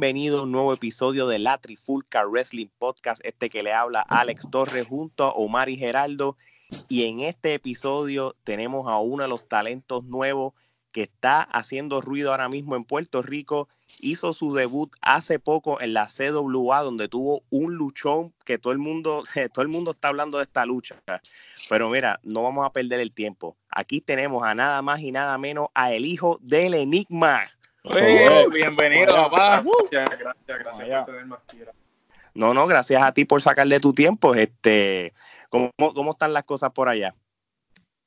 bienvenido a un nuevo episodio de la Trifulca Wrestling Podcast, que le habla Alex Torres junto a Omar y Geraldo, y en este episodio tenemos a uno de los talentos nuevos que está haciendo ruido ahora mismo en Puerto Rico. Hizo su debut hace poco en la CWA, donde tuvo un luchón que todo el mundo está hablando de esta lucha. Pero mira, no vamos a perder el tiempo. Aquí tenemos a nada más y nada menos a el hijo del Enigma. Bienvenido, papá. Gracias por tenerme aquí. No, gracias a ti por sacarle tu tiempo. ¿Cómo están las cosas por allá?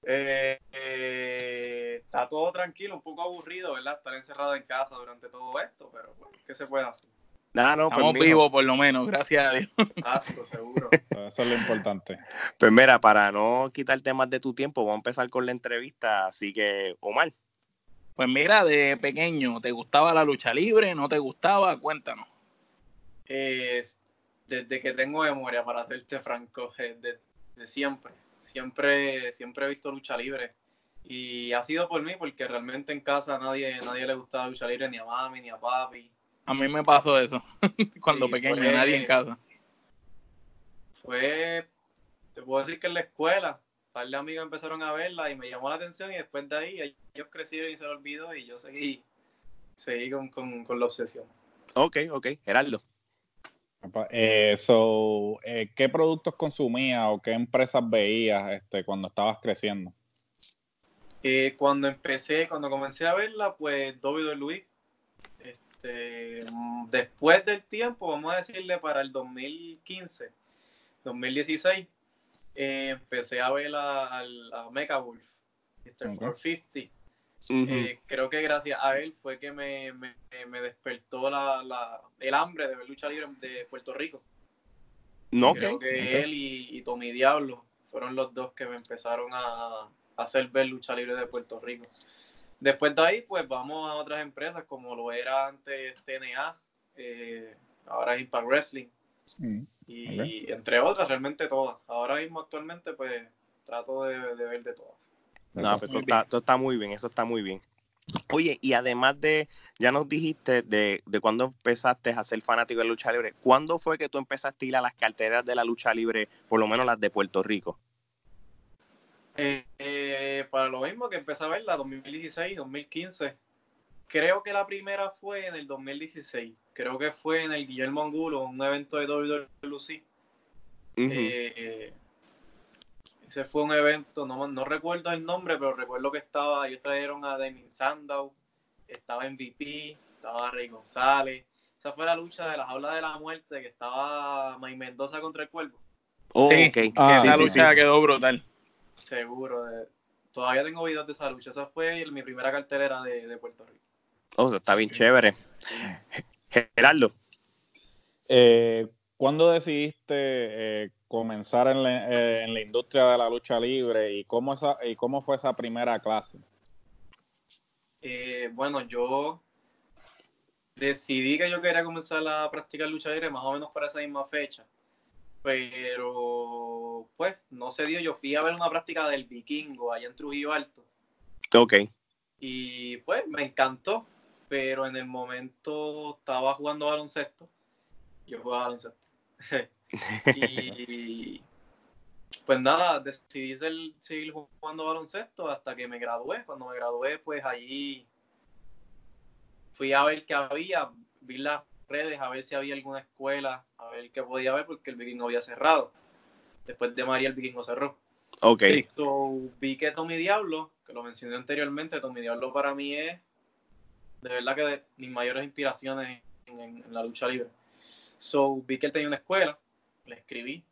Está todo tranquilo, un poco aburrido, ¿verdad? Estar encerrado en casa durante todo esto, pero bueno, ¿qué se puede hacer? Estamos vivos por lo menos, gracias a Dios. Exacto, seguro. Eso es lo importante. Pues mira, para no quitarte más de tu tiempo, vamos a empezar con la entrevista, así que, Omar. Pues mira, de pequeño, ¿te gustaba la lucha libre? ¿No te gustaba? Cuéntanos. Desde que tengo memoria, para serte franco, de siempre he visto lucha libre. Y ha sido por mí, porque realmente en casa nadie le gustaba lucha libre, ni a mami, ni a papi. A mí me pasó eso, cuando pequeño, nadie en casa. Te puedo decir que en la escuela, un par de amigos empezaron a verla y me llamó la atención, y después de ahí, ellos crecieron y se lo olvidó, y yo seguí con la obsesión. Ok, Gerardo. ¿Qué productos consumías o qué empresas veías cuando estabas creciendo? Cuando comencé a verla, pues WWE. Después del tiempo, vamos a decirle para el 2015, 2016, empecé a ver a Mecha Wolf, Mr. Okay. 450. Creo que gracias a él fue que me despertó el hambre de ver lucha libre de Puerto Rico. No, creo que él y Tommy Diablo fueron los dos que me empezaron a hacer ver lucha libre de Puerto Rico. Después de ahí, pues vamos a otras empresas como lo era antes TNA, ahora Impact Wrestling, y okay, entre otras, realmente todas. Ahora mismo, actualmente, pues trato de ver de todas. No, pues eso está muy bien. Oye, y además ya nos dijiste de cuándo empezaste a ser fanático de lucha libre, ¿cuándo fue que tú empezaste a ir a las carteleras de la lucha libre, por lo menos las de Puerto Rico? Para lo mismo que empecé a verla 2016, 2015. Creo que la primera fue en el 2016. Creo que fue en el Guillermo Angulo, un evento de WWE. Ese fue un evento, no recuerdo el nombre, pero recuerdo que ellos trajeron a Damien Sandow, estaba MVP, estaba Rey González. Esa fue la lucha de las aulas de la muerte, que estaba May Mendoza contra el Cuervo. Esa lucha quedó brutal. Seguro, todavía tengo videos de esa lucha. Esa fue mi primera cartelera de Puerto Rico. Eso está bien chévere. Gerardo, ¿cuándo decidiste comenzar en la industria de la lucha libre y cómo fue esa primera clase? Bueno, yo decidí que yo quería comenzar a practicar lucha libre más o menos para esa misma fecha. Pero, pues, no se dio. Yo fui a ver una práctica del Vikingo allá en Trujillo Alto. Ok. Y, pues, me encantó. Pero en el momento estaba jugando baloncesto. Yo jugaba baloncesto. Y, pues, nada, decidí seguir jugando baloncesto hasta que me gradué. Cuando me gradué, pues, allí fui a ver qué había. Vi las redes, a ver si había alguna escuela, a ver qué podía haber, porque el Vikingo había cerrado. Después de María, el Vikingo cerró. Ok. Vi que Tommy Diablo, que lo mencioné anteriormente, Tommy Diablo para mí es de verdad que de mis mayores inspiraciones en la lucha libre. Vi que él tenía una escuela, le escribí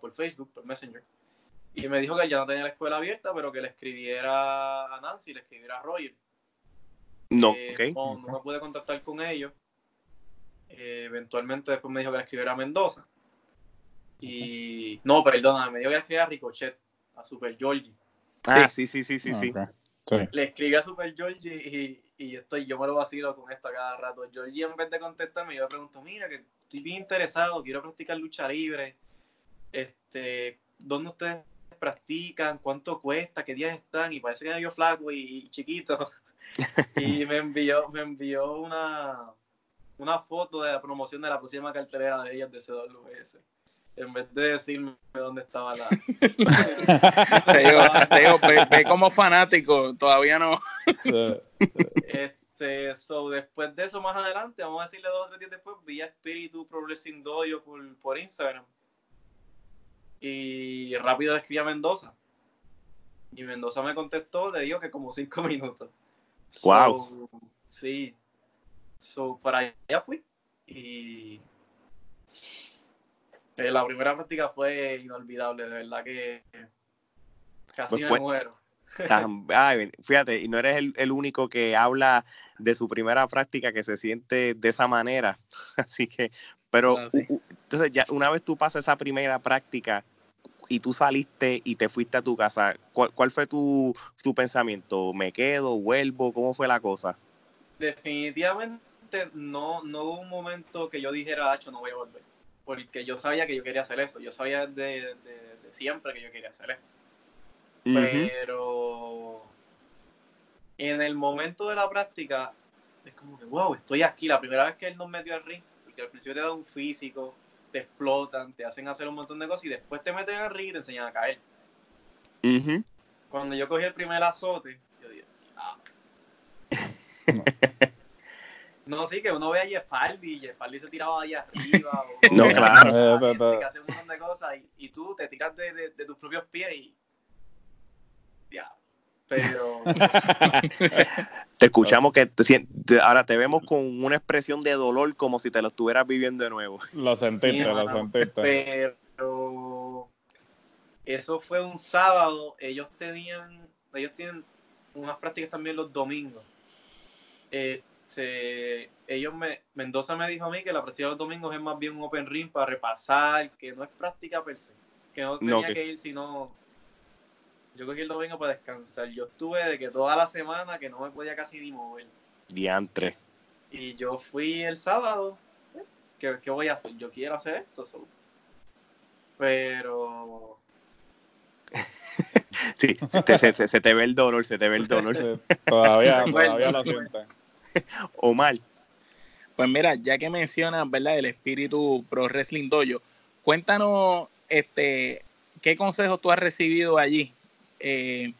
por Facebook, por Messenger, y me dijo que ya no tenía la escuela abierta, pero que le escribiera a Nancy, le escribiera a Roger. No me pude contactar con ellos. Eventualmente después me dijo que la escribiera a Mendoza y no, perdóname, me dijo que la escribiera a Ricochet, a Super Georgie. Sí. Le escribí a Super Georgie y yo me lo vacilo con esto cada rato. Georgie, en vez de contestarme, yo le pregunto, mira, que estoy bien interesado, quiero practicar lucha libre, ¿dónde ustedes practican? ¿Cuánto cuesta? ¿Qué días están? Y parece que yo flaco y chiquito y me envió una una foto de la promoción de la próxima cartelera de ellas de CWS. En vez de decirme dónde estaba la... te digo, ve como fanático, todavía no. Después de eso, más adelante, vamos a decirle 2 o 3 días después, vi a Espíritu Pro Wrestling Dojo por Instagram. Y rápido le escribí a Mendoza. Y Mendoza me contestó, le digo que como 5 minutos. Wow. Sí. Para allá fui. Y... la primera práctica fue inolvidable, de verdad que casi me muero. Ay, fíjate, y no eres el único que habla de su primera práctica que se siente de esa manera. Así que, pero no, sí. Entonces ya una vez tú pasas esa primera práctica y tú saliste y te fuiste a tu casa, ¿cuál fue tu pensamiento? ¿Me quedo? ¿Vuelvo? ¿Cómo fue la cosa? Definitivamente no hubo un momento que yo dijera, Acho, no voy a volver. Porque yo sabía que yo quería hacer eso. Yo sabía desde siempre que yo quería hacer esto. Uh-huh. Pero en el momento de la práctica, es como que, wow, estoy aquí. La primera vez que él nos metió al ring, porque al principio te dan un físico, te explotan, te hacen hacer un montón de cosas y después te meten al ring y te enseñan a caer. Uh-huh. Cuando yo cogí el primer azote, yo dije, ah. No. No, sí, que uno ve a Jeffaldi se tiraba allá arriba. No, claro. Que hace un montón de cosas y tú te tiras de tus propios pies y... Ya, pero... Te escuchamos que ahora te vemos con una expresión de dolor como si te lo estuvieras viviendo de nuevo. Lo sentiste, sí, lo sentiste. Pero eso fue un sábado. Ellos tienen unas prácticas también los domingos. Mendoza me dijo a mí que la práctica de los domingos es más bien un open ring para repasar, que no es práctica per se, que no tenía que ir, sino yo cogí el domingo para descansar. Yo estuve de que toda la semana que no me podía casi ni mover. Diantre. Y yo fui el sábado, ¿qué voy a hacer? Yo quiero hacer esto, pero... Sí, se te ve el dolor, Todavía lo sientan. Omar. Pues mira, ya que mencionas, ¿verdad?, el Espíritu Pro Wrestling Dojo, cuéntanos qué consejos tú has recibido allí de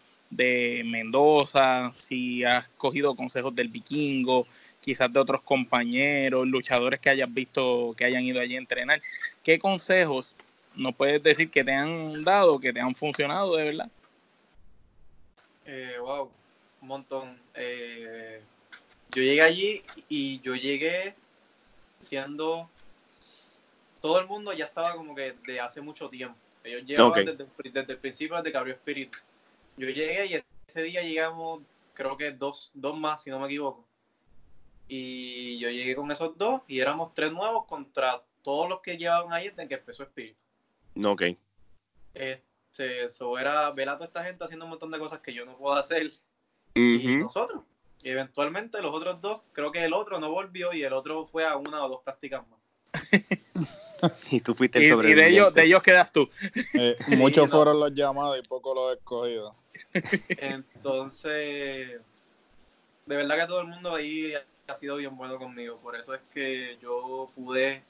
Mendoza, si has cogido consejos del Vikingo, quizás de otros compañeros, luchadores que hayas visto que hayan ido allí a entrenar. ¿Qué consejos nos puedes decir que te han dado, que te han funcionado de verdad? Wow, un montón. Yo llegué allí y yo llegué siendo... Todo el mundo ya estaba como que de hace mucho tiempo. Ellos llegaban desde el principio, desde que abrió Espíritu. Yo llegué y ese día llegamos, creo que dos más, si no me equivoco. Y yo llegué con esos 2 y éramos 3 nuevos contra todos los que llevaban ahí desde que empezó Espíritu. Ok. Eso era ver a toda esta gente haciendo un montón de cosas que yo no puedo hacer. Uh-huh. Y nosotros. Y eventualmente los otros 2, creo que el otro no volvió y el otro fue a 1 o 2 prácticas más. Y tú fuiste el sobreviviente. Y de ellos quedas tú. Muchos fueron los llamados y pocos los escogidos. Entonces, de verdad que todo el mundo ahí ha sido bien bueno conmigo. Por eso es que yo pude...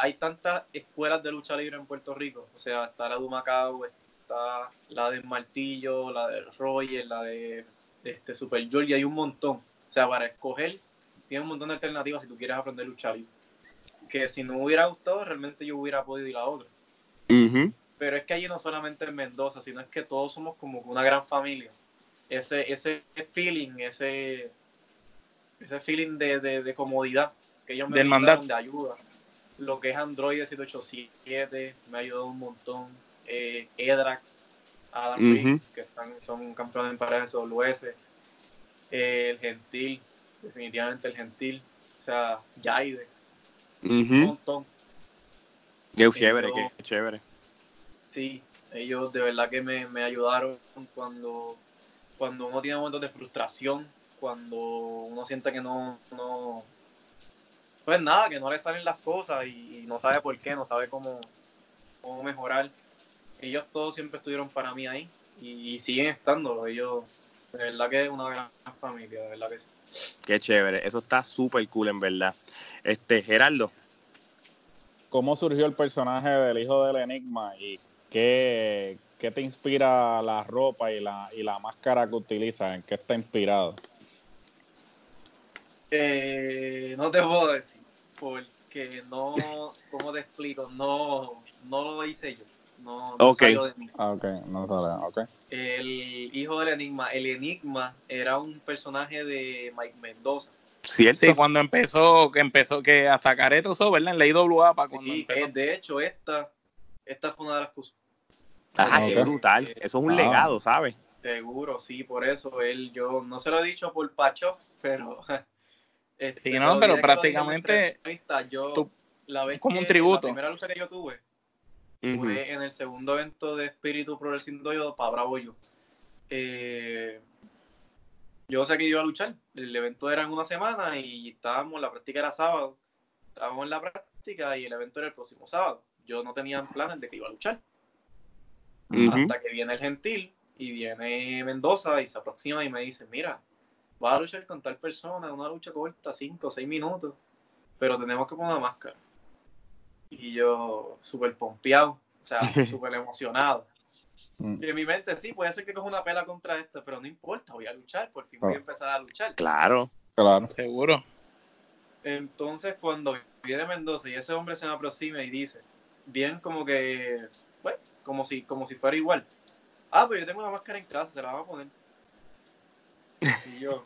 Hay tantas escuelas de lucha libre en Puerto Rico. O sea, está la de Humacao, está la del Martillo, la de Roger, la de Super Georgie. Hay un montón. O sea, para escoger, tiene un montón de alternativas si tú quieres aprender lucha libre. Que si no me hubiera gustado, realmente yo hubiera podido ir a otra. Uh-huh. Pero es que allí no solamente en Mendoza, sino es que todos somos como una gran familia. Ese feeling de comodidad que ellos me mandaron, de ayuda. Lo que es Android 787 me ha ayudado un montón. Edrax, Adam Riggs, que son campeones en parejas de CWS. El Gentil, definitivamente el Gentil. O sea, Yaide. Un montón. Qué chévere. Sí, ellos de verdad que me ayudaron cuando uno tiene momentos de frustración, cuando uno siente que no pues nada, que no le salen las cosas y no sabe por qué, no sabe cómo mejorar. Ellos todos siempre estuvieron para mí ahí y siguen estándolo. Ellos, de verdad que es una gran familia, de verdad que sí. Qué chévere, eso está súper cool en verdad. Gerardo, ¿cómo surgió el personaje del hijo del Enigma y qué te inspira la ropa y la máscara que utilizas? ¿En qué está inspirado? No te puedo decir, porque no, ¿cómo te explico? No lo hice yo. No salió de mí. Okay, no salió, okay. El hijo del Enigma. El Enigma era un personaje de Mike Mendoza. Cierto. Sí, cuando empezó que hasta Careto usó, ¿verdad? En la IWA para cuando empezó. De hecho, esta fue una de las cosas. Ah, qué brutal. Eso es un legado, ¿sabes? Seguro, sí, por eso yo no se lo he dicho por Pacho, pero... sí, no, pero prácticamente... como un tributo. La primera lucha que yo tuve, fue en el segundo evento de Espíritu Pro Wrestling Dojo para Bravo Yo. Yo sé que iba a luchar. El evento era en una semana y la práctica era sábado. Estábamos en la práctica y el evento era el próximo sábado. Yo no tenía planes de que iba a luchar. Hasta que viene el Gentil y viene Mendoza y se aproxima y me dice, mira, vas a luchar con tal persona, una lucha corta, 5 o 6 minutos, pero tenemos que poner una máscara. Y yo súper pompeado, o sea, súper emocionado. Y en mi mente, sí, puede ser que coja una pela contra esta, pero no importa, voy a luchar, por fin voy a empezar a luchar. Claro, seguro. Entonces cuando viene Mendoza y ese hombre se me aproxima y dice, bien como que, bueno, como si fuera igual. Ah, pues yo tengo una máscara en casa, se la voy a poner. Y yo,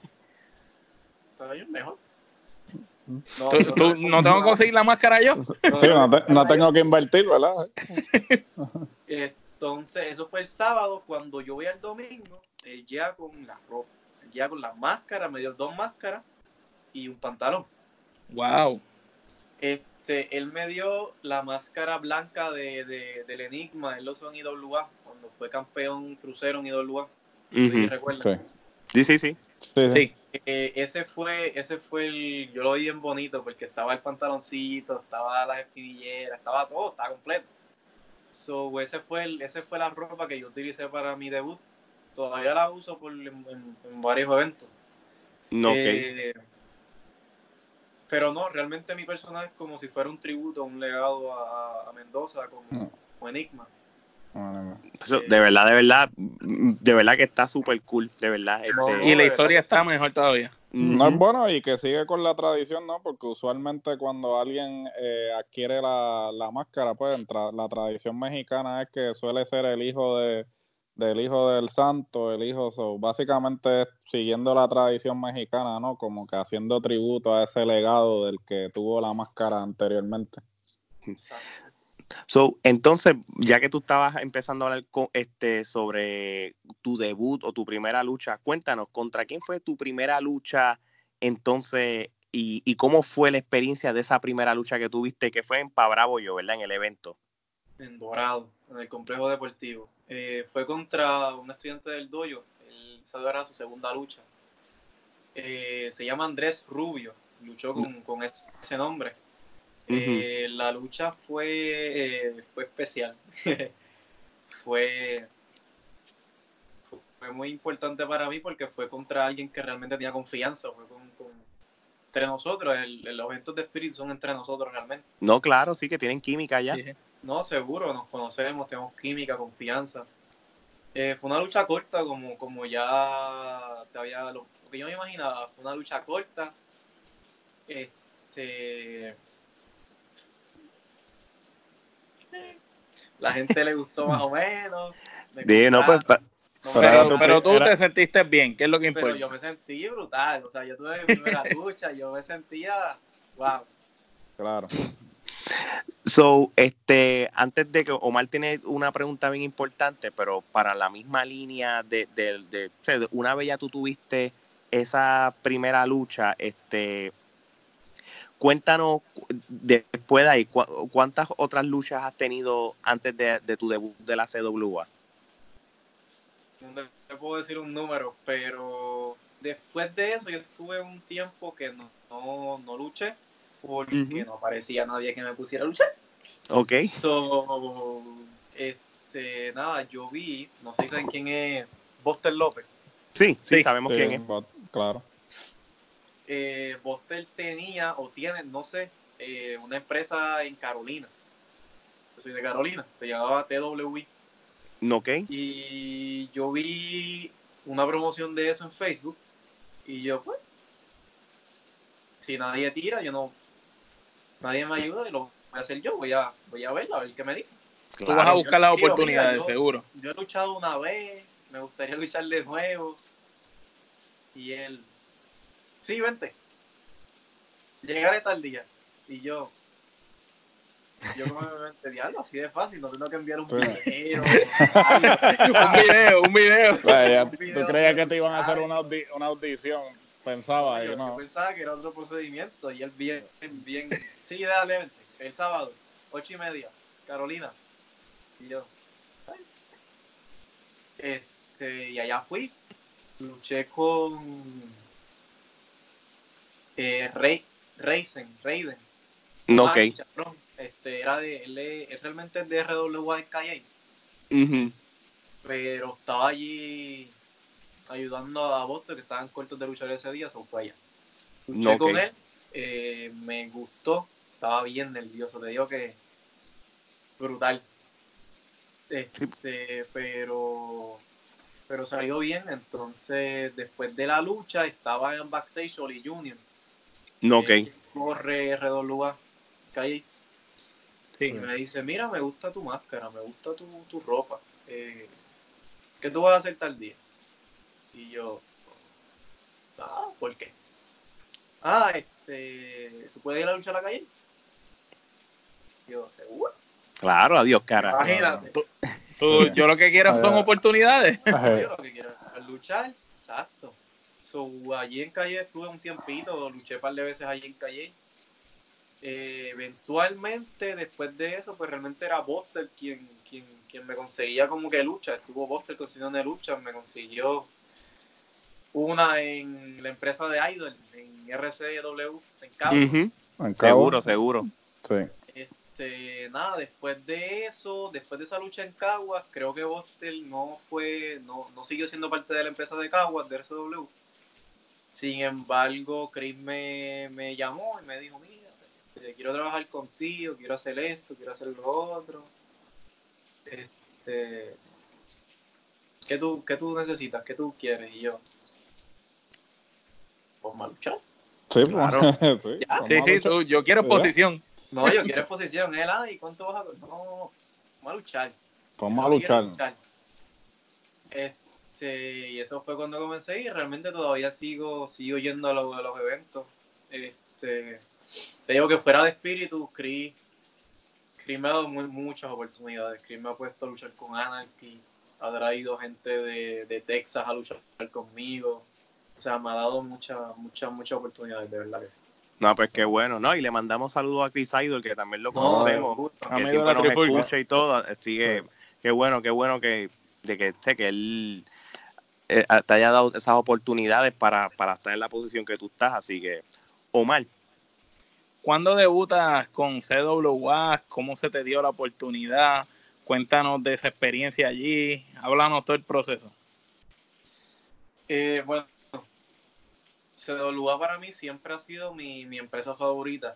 ¿sabes yo mejor? ¿No tengo que conseguir la máscara yo? No tengo que invertir, ¿verdad? Entonces, eso fue el sábado. Cuando yo voy al domingo, él llega con la ropa, él llega con la máscara, me dio 2 máscaras y un pantalón. Wow. Él me dio la máscara blanca del Enigma, él lo usó en IWA, cuando fue campeón crucero en IWA. ¿Sí recuerdan? Sí. Ese fue el, yo lo vi bien bonito porque estaba el pantaloncito, estaba las espinilleras, estaba todo, estaba completo. So, ese fue la ropa que yo utilicé para mi debut. Todavía la uso en varios eventos. Pero no, realmente mi personaje es como si fuera un tributo, un legado a Mendoza con Enigma. De verdad que está súper cool, de verdad. Y la historia está mejor todavía. No es bueno y que sigue con la tradición, ¿no? Porque usualmente cuando alguien adquiere la máscara, pues la tradición mexicana es que suele ser el hijo del hijo del santo, el hijo, básicamente siguiendo la tradición mexicana, ¿no? Como que haciendo tributo a ese legado del que tuvo la máscara anteriormente. Entonces, ya que tú estabas empezando a hablar sobre tu debut o tu primera lucha, cuéntanos, ¿contra quién fue tu primera lucha entonces y cómo fue la experiencia de esa primera lucha que tuviste, que fue en Bravo Yo, ¿verdad? En el evento. En Dorado, en el complejo deportivo. Fue contra un estudiante del dojo, esa era su segunda lucha. Se llama Andrés Rubio, luchó con ese nombre. La lucha fue especial. fue muy importante para mí porque fue contra alguien que realmente tenía confianza. Fue entre nosotros, los eventos de espíritu son entre nosotros realmente. No, claro, sí que tienen química ya. Sí. No, seguro, nos conocemos, tenemos química, confianza. Fue una lucha corta, como ya te había... Lo que yo me imaginaba, fue una lucha corta. La gente le gustó más o menos. Pero tú te sentiste bien, ¿qué es lo que importa? Pero yo me sentí brutal, o sea, yo tuve mi primera lucha, yo me sentía wow. Claro. Antes de que Omar tiene una pregunta bien importante, pero para la misma línea de una vez ya tú tuviste esa primera lucha, cuéntanos después de ahí, ¿cuántas otras luchas has tenido antes de tu debut de la CWA? No te puedo decir un número, pero después de eso yo estuve un tiempo que no luché porque no aparecía nadie que me pusiera a luchar. Ok. Yo vi, no sé si saben quién es, Buster López. Sí, sabemos quién es. Claro. Buster tenía o tiene, no sé, una empresa en Carolina. Yo soy de Carolina, se llamaba TWA. Okay. Y yo vi una promoción de eso en Facebook y yo, pues, si nadie tira, yo no, nadie me ayuda y lo voy a hacer yo, voy a verlo, a ver qué me dice. Claro. Tú vas a buscar las oportunidades, mira, seguro. Yo he luchado una vez, me gustaría luchar de nuevo. Y él, sí, vente, llegaré tal día. Y yo me enteré, así de fácil, no tengo que enviar un video. Un video. Vaya, tú creías que te iban a hacer una audición, pensaba. Yo no. Pensaba que era otro procedimiento y él bien. Sí, dale, vente, el sábado, 8:30, Carolina. Y yo, y allá fui, luché con Raiden. No, ok. Chabrón. Era de él realmente es de RWA en Calle, pero estaba allí ayudando a Boston, que estaban cortos de luchar ese día, son allá. Luché con él, me gustó, estaba bien nervioso, te digo que brutal. Pero salió bien. Entonces, después de la lucha, estaba en backstage Oli Junior. Corre RWA Calle. Sí. Y me dice, mira, me gusta tu máscara, me gusta tu ropa. ¿Qué tú vas a hacer tal día? Y yo, ¿por qué? ¿Tú puedes ir a luchar a la Calle? Y yo, ¿seguro? Claro, adiós, cara. Imagínate. Yo lo que quiero son oportunidades. Yo lo que quiero es luchar, exacto. Allí en Calle estuve un tiempito, luché un par de veces allí en Calle. Eventualmente, después de eso, pues realmente era Buster quien me conseguía como que lucha. Estuvo Buster consiguiendo lucha, me consiguió una en la empresa de Idol, en RCW, en Cabo. En Cabo. Seguro. Sí. Nada, después de eso, después de esa lucha en Caguas, creo que Buster no siguió siendo parte de la empresa de Caguas, de RCW. Sin embargo, Chris me llamó y me dijo, mira, quiero trabajar contigo, quiero hacer esto, quiero hacer lo otro. ¿Qué tú necesitas? ¿Qué tú quieres? Y yo, pues mal luchar. Sí, claro. Sí, yo quiero exposición. No, yo quiero exposición. ¿Y cuánto vas a...? No, vamos a luchar. Y eso fue cuando comencé y realmente todavía sigo yendo a los eventos. Te digo que fuera de espíritu, Chris me ha dado muchas oportunidades. Chris me ha puesto a luchar con Anarchy, ha traído gente de Texas a luchar conmigo. O sea, me ha dado muchas oportunidades, de verdad que sí. No, pues qué bueno, ¿no? Y le mandamos saludos a Chris Idol, que también lo conocemos, que siempre nos escucha y todo. Así que qué bueno que él te haya dado esas oportunidades para estar en la posición que tú estás. Así que, Omar, ¿cuándo debutas con CWA? ¿Cómo se te dio la oportunidad? Cuéntanos de esa experiencia allí. Háblanos todo el proceso. Bueno, CWA para mí siempre ha sido mi empresa favorita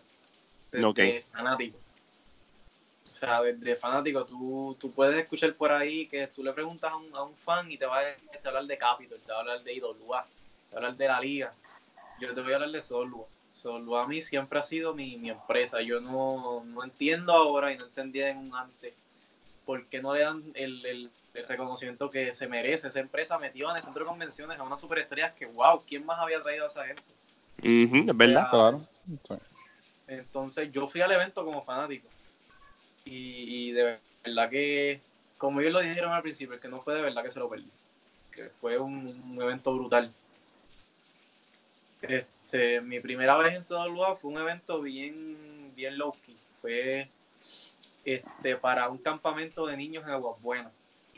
desde fanático. O sea, desde fanático, tú puedes escuchar por ahí que tú le preguntas a un fan y te va a hablar de Capitol, te va a hablar de IWA, te va a hablar de la liga. Yo te voy a hablar de CWA. CWA a mí siempre ha sido mi empresa. Yo no entiendo ahora y no entendía antes por qué no le dan el reconocimiento que se merece. Esa empresa metió en el centro de convenciones a unas superestrellas que, wow, ¿quién más había traído a esa gente? Es verdad, claro. Sí. Entonces, yo fui al evento como fanático. Y de verdad que, como ellos lo dijeron al principio, el que no fue de verdad que se lo perdió. Que fue un evento brutal. Mi primera vez en CWA fue un evento bien low-key. Fue para un campamento de niños en Aguas Buenas.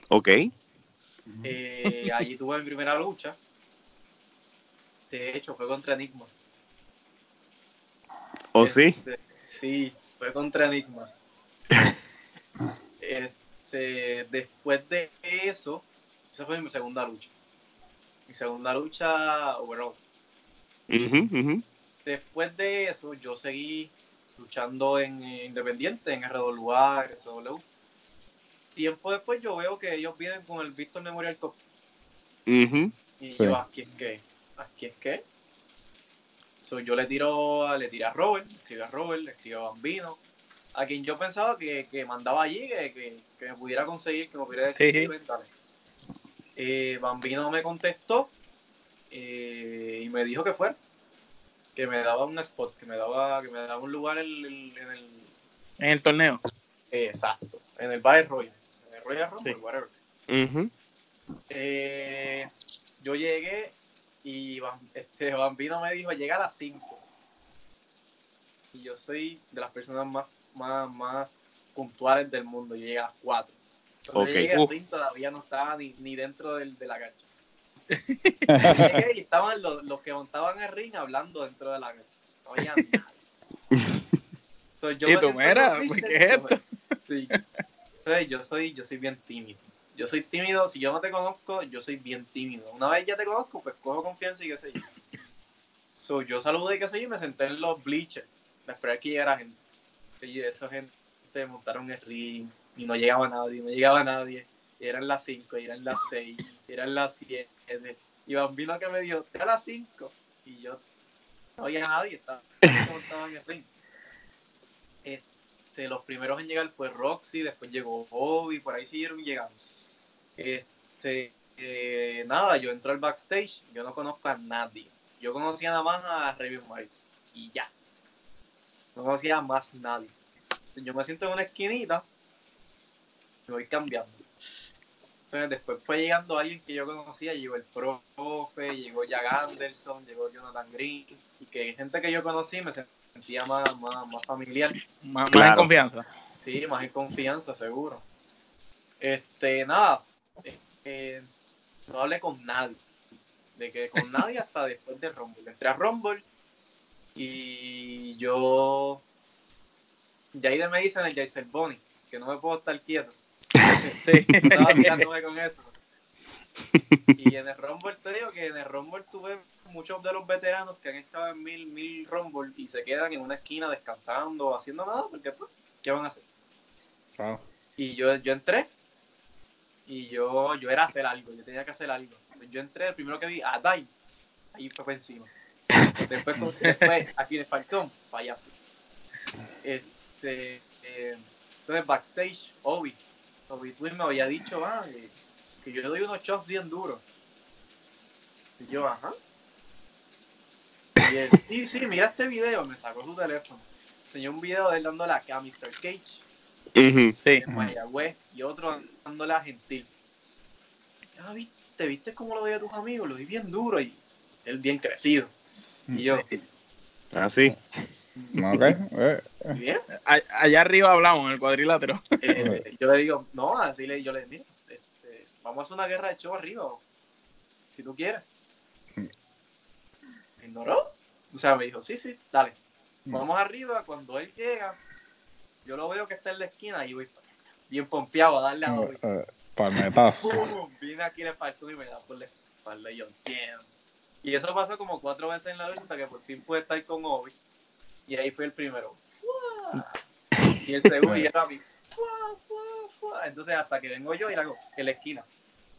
Allí tuve mi primera lucha. De hecho, fue contra Enigma. ¿Oh, sí? Sí, fue contra Enigma. Después de eso, esa fue mi segunda lucha. Mi segunda lucha, overall. Después de eso, yo seguí luchando en Independiente, en RWA, en CW. Tiempo después yo veo que ellos vienen con el Víctor Memorial Cup. Y yo, aquí es que. So, yo le tiré a Robert, le escribí a Bambino, a quien yo pensaba que mandaba allí, que me pudiera conseguir, que me pudiera decir, dale. Bambino me contestó y me dijo que fuera, que me daba un spot, que me daba un lugar en el torneo. Exacto, en el Battle Royale, en el Royal Rumble, whatever. Yo llegué y Bambino me dijo, llega a las 5. Y yo soy de las personas más puntuales del mundo, yo llegué a las 4. Cuando llegué a 5 todavía no estaba ni dentro de la cancha. Llegué y estaban los que montaban el ring hablando dentro de la cancha. No había nadie. Entonces, yo, ¿y tú mira? ¿Qué es esto? Sí. Entonces, yo soy bien tímido. Yo soy tímido, si yo no te conozco, yo soy bien tímido. Una vez ya te conozco, pues cojo confianza y qué sé yo. So, yo saludé y qué sé yo, y me senté en los bleachers. Me esperé que llegara gente. Y esa gente montaron el ring y no llegaba nadie. Y eran las 5, y eran las 6, y eran las 7. Y Bambino que me dio, a las 5. Y yo, no había nadie, estaba en el ring. Los primeros en llegar fue Roxy, después llegó Bobby, por ahí siguieron llegando. Nada, yo entré al backstage, yo no conozco a nadie. Yo conocía nada más a Rey González y ya. No conocía a más nadie. Yo me siento en una esquinita, me voy cambiando. Entonces, después fue llegando alguien que yo conocía, llegó el profe, llegó Jack Anderson, llegó Jonathan Green, y que gente que yo conocí me sentía más familiar. Más en confianza. Sí, más en confianza, seguro. Nada, no hablé con nadie. Hasta después del Rumble. Entré a Rumble y yo... Yaide me dice en el Yaide Bonnie que no me puedo estar quieto. Sí. Estaba mirándome con eso. Y en el Rumble, te digo que en el Rumble tuve muchos de los veteranos que han estado en mil Rumble y se quedan en una esquina descansando, haciendo nada, porque pues, ¿qué van a hacer? Wow. Y yo entré y yo era hacer algo, yo tenía que hacer algo. Yo entré, el primero que vi, a Dice, ahí fue encima. Después aquí en el Falcón, para allá. Entonces backstage, Obi Twin me había dicho, que yo le doy unos shots bien duros. Y yo, ajá. Y él, sí, mira este video. Me sacó su teléfono. Enseñó un video de él dándole acá a Mr. Cage. Sí. En Mayagüez. Y otro dándole a Gentil. Ah, ¿viste cómo lo doy a tus amigos? Lo vi bien duro. Y él bien crecido. Y yo. Ah, sí. Bien. Allá arriba hablamos, en el cuadrilátero. Yo le digo, no, así le yo le digo, vamos a hacer una guerra de show arriba, si tú quieres. Me ignoró. O sea, me dijo, sí, dale. Vamos arriba, cuando él llega, yo lo veo que está en la esquina y voy bien pompeado a darle a Bobby. Palmetazo. ¡Pum! Viene aquí le faltó y me da por la espalda y yo entiendo. Y eso pasó como 4 veces en la lucha hasta que por fin pude estar con Obi. Y ahí fue el primero. ¡Fua! Y el segundo y el rápido. Entonces hasta que vengo yo y la hago en la esquina.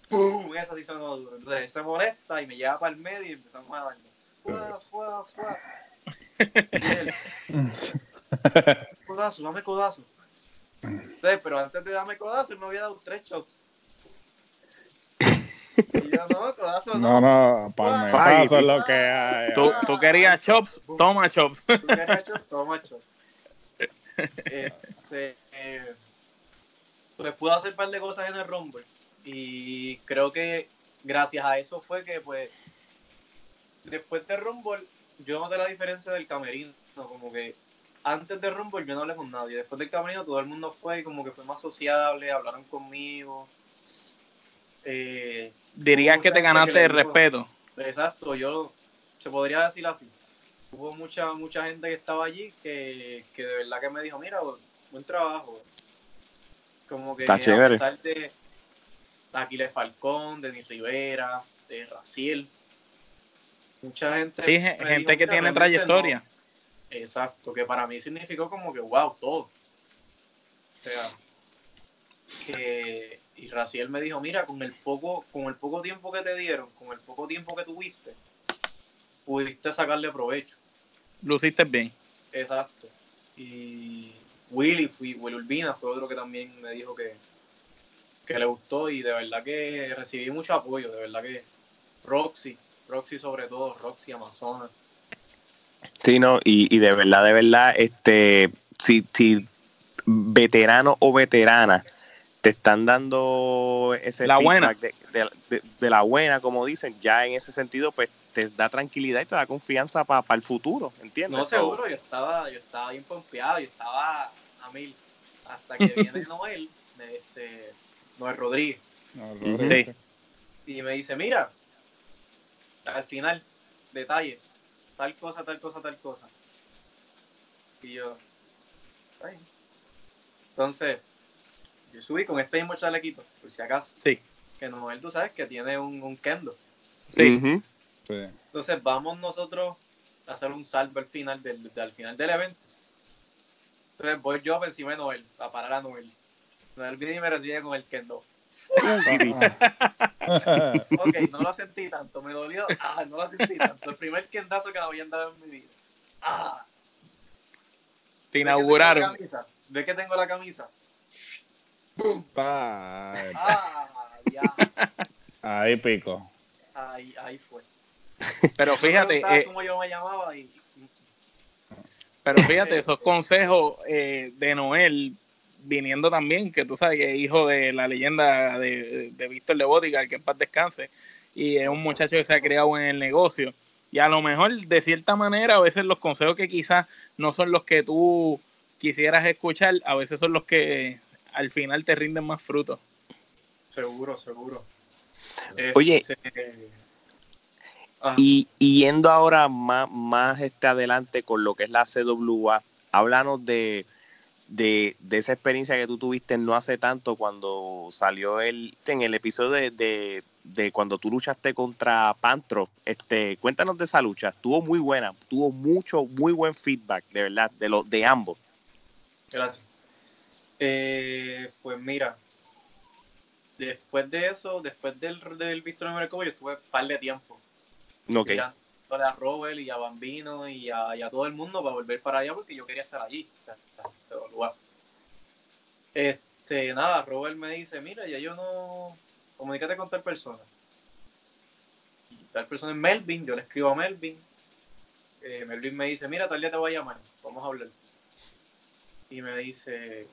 ¡Pum! Esas sí son duras. Entonces él se molesta y me lleva para el medio y empezamos a darle. ¡Fua! Codazo, dame codazo. Entonces, pero antes de darme codazo, él me había dado 3 chops. Y yo, no, codazo no. No, palmetazo es lo que hay. Tú querías chops, toma chops. Pues pude hacer un par de cosas en el Rumble. Y creo que gracias a eso fue que, pues, después de Rumble, yo noté la diferencia del camerino. Como que antes de Rumble yo no hablé con nadie. Después del camerino todo el mundo fue y como que fue más sociable, hablaron conmigo. Dirías que te ganaste el respeto. Exacto, yo se podría decir así. Hubo mucha gente que estaba allí que de verdad que me dijo, mira, buen trabajo. Como que está chévere. De Aquiles Falcón, Denis Rivera, de Raciel, Mucha gente... Sí, gente que tiene trayectoria. No. Exacto, que para mí significó como que wow, todo. O sea, que... Y Raciel me dijo, mira, con el poco tiempo que te dieron, con el poco tiempo que tuviste, pudiste sacarle provecho. Luciste bien. Exacto. Y Willy Urbina fue otro que también me dijo que le gustó, y de verdad que recibí mucho apoyo, de verdad que Roxy sobre todo, Roxy Amazonas. Sí, no, y de verdad, si veterano o veterana te están dando ese la feedback de la buena, como dicen, ya en ese sentido, pues te da tranquilidad y te da confianza para el futuro, ¿entiendes? No, seguro, yo estaba bien pompeado, yo estaba a mil, hasta que viene Noel Rodríguez. Sí. Y me dice, mira, al final, detalles, tal cosa. Y yo, ay. Entonces, yo subí con este mismo chalequito, por si acaso. Sí. Que Noel, tú sabes que tiene un kendo. Sí. Uh-huh. Sí. Entonces vamos nosotros a hacer un salto al final del evento. Entonces voy yo por encima de Noel, a parar a Noel. Noel viene y me recibe con el kendo. Ok, no lo sentí tanto, me dolió. No lo sentí tanto. El primer kendazo que me habían dado en mi vida. Te inauguraron. ¿Ves que tengo la camisa? ¡Bum! Ya. Ahí pico. Ahí fue. Pero fíjate, como yo me llamaba y... Pero fíjate, esos consejos de Noel, viniendo también, que tú sabes que es hijo de la leyenda de Víctor de Bótica, que en paz descanse, y es un muchacho que se ha criado en el negocio, y a lo mejor de cierta manera a veces los consejos que quizás no son los que tú quisieras escuchar, a veces son los que al final te rinden más frutos. Seguro. Oye, y yendo ahora más adelante con lo que es la CWA, háblanos de esa experiencia que tú tuviste no hace tanto, cuando salió en el episodio de cuando tú luchaste contra Pantro. Cuéntanos de esa lucha, estuvo muy buena, tuvo muy buen feedback, de verdad, de ambos. Gracias. Pues mira, después de eso, después del Víctor de Mercobo, yo estuve un par de tiempo. Okay. A Robert y a Bambino y a todo el mundo para volver para allá, porque yo quería estar allí, en este lugar. Nada, Robert me dice, mira, ya yo no... Comunícate con tal persona. Y tal persona es Melvin, yo le escribo a Melvin. Melvin me dice, mira, tal día te voy a llamar, vamos a hablar. Y me dice...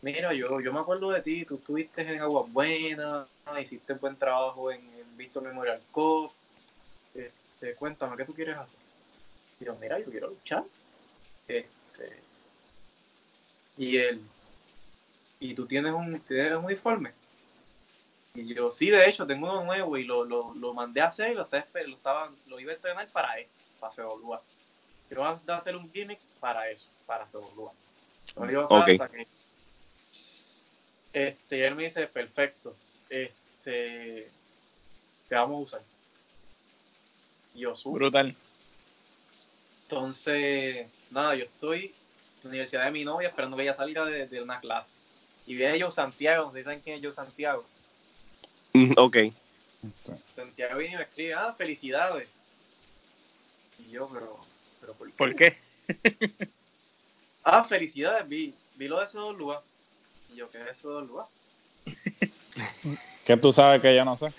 Mira, yo me acuerdo de ti, tú estuviste en Aguas Buenas, hiciste buen trabajo en Víctor Memorial Cup. Cuéntame, ¿qué tú quieres hacer? Y yo, mira, yo quiero luchar. Y tú tienes un uniforme. Y yo, sí, de hecho, tengo uno nuevo y lo mandé a hacer y lo iba a entrenar para esto, para CWA. Quiero hacer un gimmick para eso, para CWA. Okay. Y él me dice, perfecto, te vamos a usar. Y yo subo. Brutal. Entonces, nada, yo estoy en la universidad de mi novia esperando que ella salga de una clase. Y viene Joe Santiago, no sé si saben quién es Joe Santiago. Ok. Santiago viene y me escribe, felicidades. Y yo, pero ¿por qué? Felicidades, vi lo de esos dos lugares. Y yo, ¿qué es eso del lugar? ¿Qué tú sabes que yo no sé?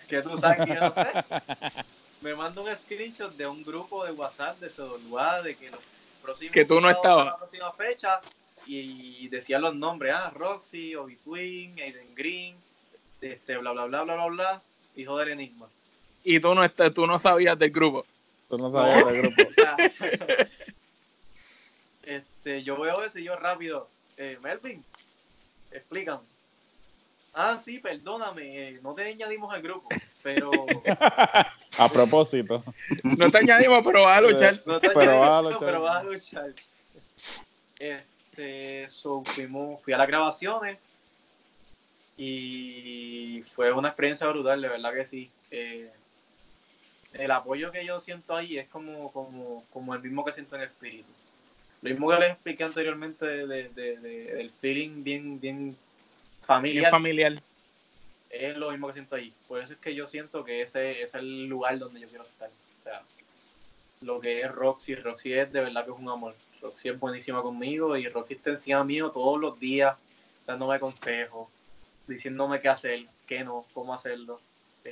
Me manda un screenshot de un grupo de WhatsApp de CWA, de que los próximos... Que tú no estabas. La próxima fecha, y decía los nombres, Roxy, Obi Twin, Aiden Green, bla, hijo del Enigma. Y tú no sabías del grupo. O sea, yo veo eso y yo rápido, Melvin, explícame. Sí, perdóname, no te añadimos al grupo, pero... A propósito. No te añadimos, pero vas a luchar. Fui a las grabaciones y fue una experiencia brutal, de verdad que sí. el apoyo que yo siento ahí es como el mismo que siento en el espíritu. Lo mismo que les expliqué anteriormente del feeling bien familiar. Bien familiar. Es lo mismo que siento ahí. Por eso es que yo siento que ese es el lugar donde yo quiero estar. O sea, lo que es Roxy. Roxy es de verdad que es un amor. Roxy es buenísima conmigo y Roxy está encima mío todos los días dándome consejos, diciéndome qué hacer, qué no, cómo hacerlo.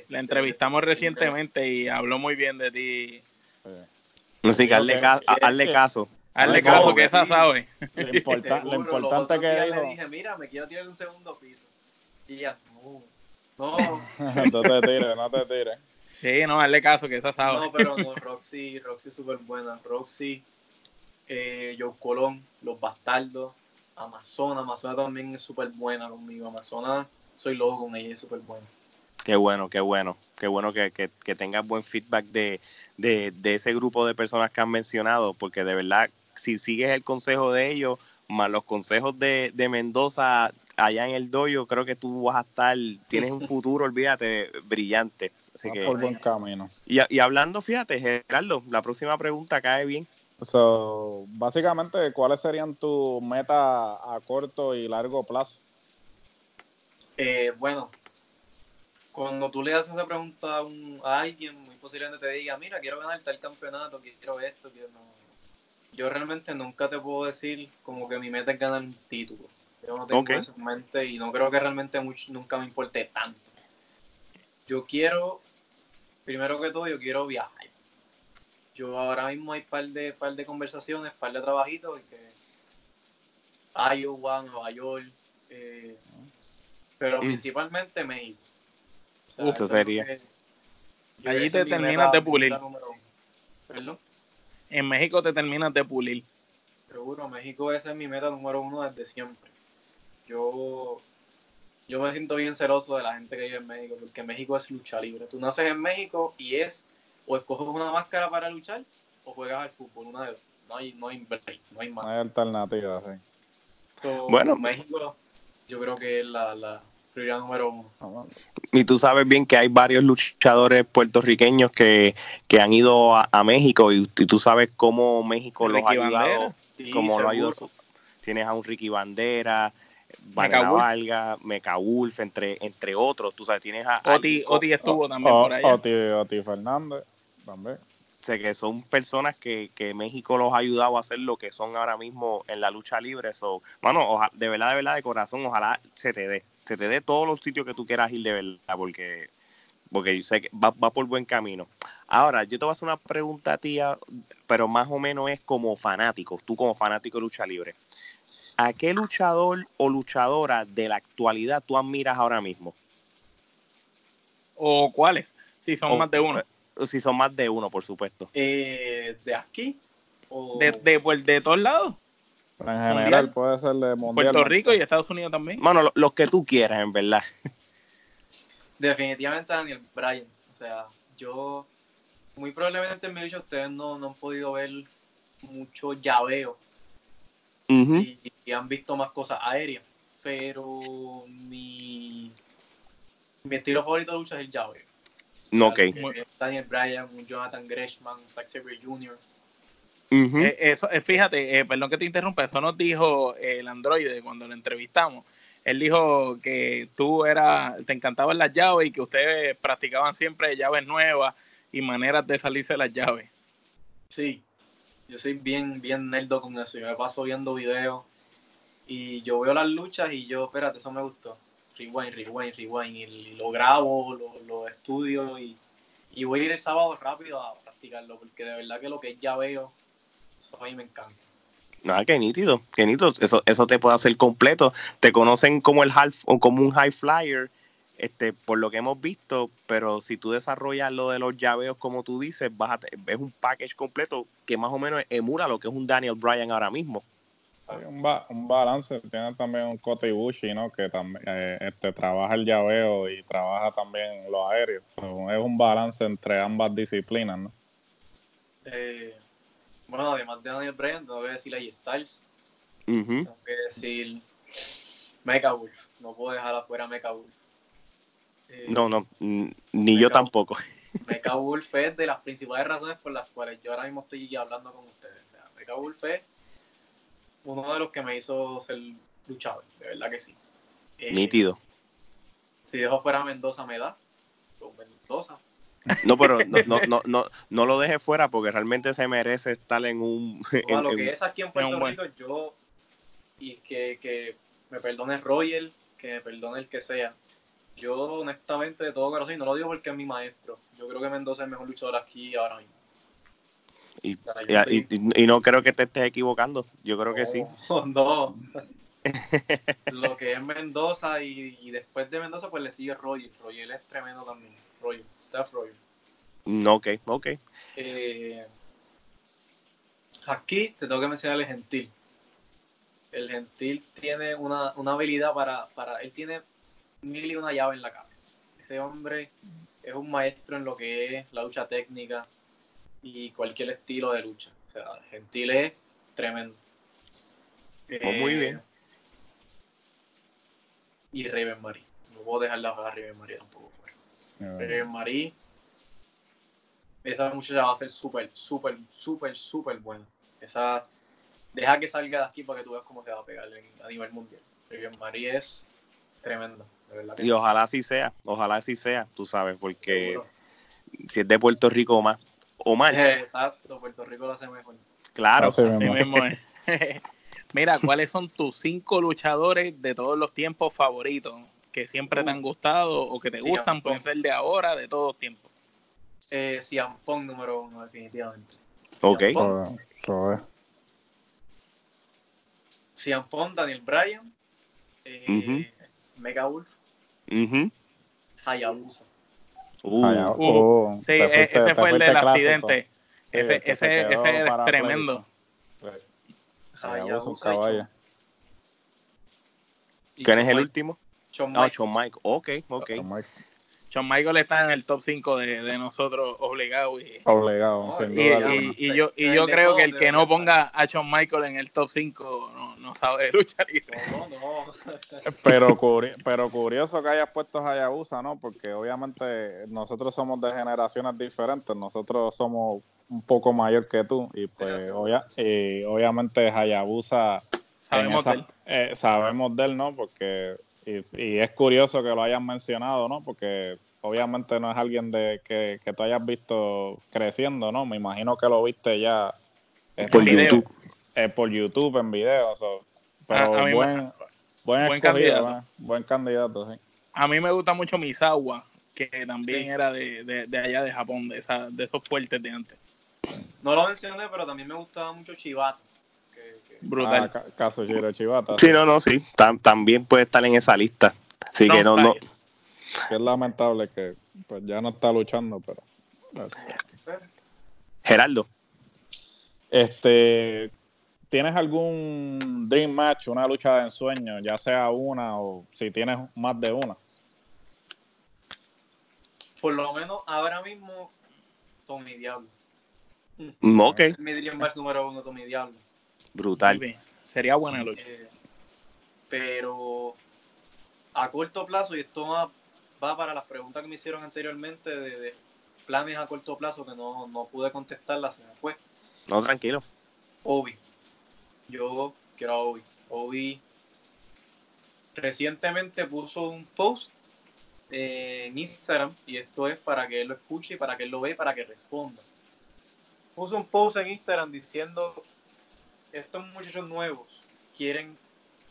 La entrevistamos recientemente y habló muy bien de ti. Así que hazle caso. Hazle caso, que esa sabe. Lo importante que dijo... Le dije, mira, me quiero tirar un segundo piso. Y ella, no. No te tires. Sí, no, hazle caso, que esa sabe. No, pero no, Roxy es súper buena. Roxy, Joe Colón, Los Bastardos, Amazona también es súper buena conmigo. Amazona, soy loco con ella, es súper buena. Qué bueno que tengas buen feedback de ese grupo de personas que han mencionado, porque de verdad, si sigues el consejo de ellos, más los consejos de Mendoza allá en el dojo, creo que tú vas a estar, tienes un futuro, olvídate, brillante. Así que, por buen camino. Y hablando, fíjate, Gerardo, la próxima pregunta cae bien. So, básicamente, ¿cuáles serían tus metas a corto y largo plazo? Bueno, cuando tú le haces esa pregunta a alguien, muy posiblemente te diga, mira, quiero ganar tal campeonato, quiero esto, quiero no. Yo realmente nunca te puedo decir como que mi meta es ganar un título. Yo no tengo eso en mente y no creo que realmente nunca me importe tanto. Yo quiero, primero que todo, yo quiero viajar. Yo ahora mismo hay par de conversaciones, par de trabajitos, que Iowa, Nueva York, pero principalmente México. Eso sería. Allí te terminas de pulir. ¿Perdón? En México te terminas de pulir. Seguro, México esa es mi meta número uno desde siempre. Yo me siento bien celoso de la gente que vive en México, porque México es lucha libre. Tú naces en México y es o escoges una máscara para luchar o juegas al fútbol. Una de dos. No hay break, no hay más. No hay alternativa, sí. So, bueno. México yo creo que es la prioridad número uno. Y tú sabes bien que hay varios luchadores puertorriqueños que han ido a México y tú sabes cómo México los ha ayudado. Sí, cómo lo ha ayudado. Tienes a un Ricky Bandera, Vanna Valga, Mecha Wolf, entre otros. Tú sabes, tienes a... Oti estuvo también por allá. Oti Fernández también. O sea, que son personas que México los ha ayudado a hacer lo que son ahora mismo en la lucha libre. So, mano, de verdad, de corazón, ojalá se te dé todos los sitios que tú quieras ir de verdad, porque yo sé que va por buen camino. Ahora, yo te voy a hacer una pregunta a ti, pero más o menos es como fanático, tú como fanático de lucha libre. ¿A qué luchador o luchadora de la actualidad tú admiras ahora mismo? ¿O cuáles? Si son más de uno. Si son más de uno, por supuesto. ¿De aquí? ¿O de todos lados? En general, puede ser de mundial. Puerto Rico y Estados Unidos también. Bueno, los que tú quieras, en verdad. Definitivamente Daniel Bryan. O sea, yo muy probablemente en mi dicho ustedes no han podido ver mucho llaveo. Uh-huh. Y han visto más cosas aéreas. Pero mi estilo favorito de lucha es el llaveo. No, okay. Daniel Bryan, Jonathan Gresham, Zack Sabre Jr. Uh-huh. Eso, fíjate, perdón que te interrumpa, eso nos dijo el androide cuando lo entrevistamos. Él dijo que te encantaban las llaves y que ustedes practicaban siempre llaves nuevas y maneras de salirse de las llaves. Sí, yo soy bien nerdo con eso. Yo me paso viendo videos y yo veo las luchas y yo, espérate, eso me gustó. Rewind. Y lo grabo, lo estudio y voy a ir el sábado rápido a practicarlo porque de verdad que lo que ya veo, eso a mí me encanta. Nada, qué nítido. Eso te puede hacer completo. Te conocen como el half o como un high flyer, por lo que hemos visto, pero si tú desarrollas lo de los llaveos como tú dices, es un package completo que más o menos emula lo que es un Daniel Bryan ahora mismo. Un balance, tiene también un Kota Ibushi, ¿no? Que también trabaja el llaveo y trabaja también los aéreos. So, es un balance entre ambas disciplinas, ¿no? Bueno, además de Daniel Bryan, tengo que decir a Styles. Uh-huh. Tengo que decir Mecha Wolf. No puedo dejar afuera Mecha Wolf. No, ni Mecha yo tampoco. Mecha Wolf es de las principales razones por las cuales yo ahora mismo estoy hablando con ustedes. O sea, Mecha Wolf es uno de los que me hizo ser luchador, de verdad que sí. Nítido. Si dejo fuera a Mendoza, me da. Con Mendoza. No, pero no lo deje fuera porque realmente se merece estar en un... A lo que es aquí en Puerto Rico, yo... Y que me perdone Roger, que me perdone el que sea. Yo, honestamente, de todo corazón, y no lo digo porque es mi maestro, yo creo que Mendoza es el mejor luchador aquí ahora mismo. Y no creo que te estés equivocando. Yo creo que sí. No. Lo que es Mendoza y después de Mendoza, pues le sigue Roger. Roger es tremendo también. Roger, Staff Roger. No, ok. Aquí te tengo que mencionar el Gentil. El Gentil tiene una habilidad para... Él tiene mil y una llave en la cabeza. Este hombre es un maestro en lo que es la lucha técnica y cualquier estilo de lucha. O sea, el Gentil es tremendo. Muy bien. Y Raven Marie. No puedo dejarla a Raven Marie tampoco. Raven Marie. Esa muchacha va a ser súper buena. Esa... Deja que salga de aquí para que tú veas cómo se va a pegar a nivel mundial. Raven Marie es tremenda, de verdad. Y ojalá así sea, tú sabes, porque seguro. Si es de Puerto Rico o más. Exacto, Puerto Rico lo hace mejor. Claro, así mismo es. Mira, ¿cuáles son tus 5 luchadores de todos los tiempos favoritos? Que siempre te han gustado o que te gustan, pueden ser de ahora, de todos los tiempos. Cian Pong número 1, definitivamente. Ok. Cian Pong, Daniel Bryan, Mecha Wolf, Hayabusa. Sí, ese fue el del accidente. Ese es tremendo. Hayabusa, un caballo. ¿Quién es el último? Shawn Michaels. Ok. Shawn Michaels está en el top 5 de nosotros, obligado. Y yo creo que el que no ponga a Shawn Michaels en el top 5 no sabe de lucha libre. No. Pero curioso que hayas puesto a Hayabusa, ¿no? Porque obviamente nosotros somos de generaciones diferentes. Nosotros somos un poco mayor que tú. Y pues obviamente Hayabusa... Sabemos de él, ¿no? Porque... Y es curioso que lo hayan mencionado, ¿no? Porque obviamente no es alguien que tú hayas visto creciendo, ¿no? Me imagino que lo viste ya por YouTube, en video. Pero buen candidato. Buen candidato, sí. A mí me gusta mucho Misawa, que también era de allá de Japón, de esos fuertes de antes. No lo mencioné, pero también me gustaba mucho Chibata. Brutal. Kazuchiro Chibata. Sí, sí. También puede estar en esa lista. Así que no. Es lamentable que pues, ya no está luchando, pero. Gerardo. ¿Tienes algún dream match, una lucha de ensueño, ya sea una o si tienes más de una? Por lo menos ahora mismo, Tommy Diablo. Ok. Mi dream match número 1, Tommy Diablo. Brutal. Sería buena lucha. Pero a corto plazo, y esto va para las preguntas que me hicieron anteriormente de planes a corto plazo que no pude contestarlas, se me fue. No, tranquilo. Obi. Yo quiero a Obi. Obi recientemente puso un post en Instagram, y esto es para que él lo escuche, para que él lo vea, para que responda. Puso un post en Instagram diciendo... Estos muchachos nuevos quieren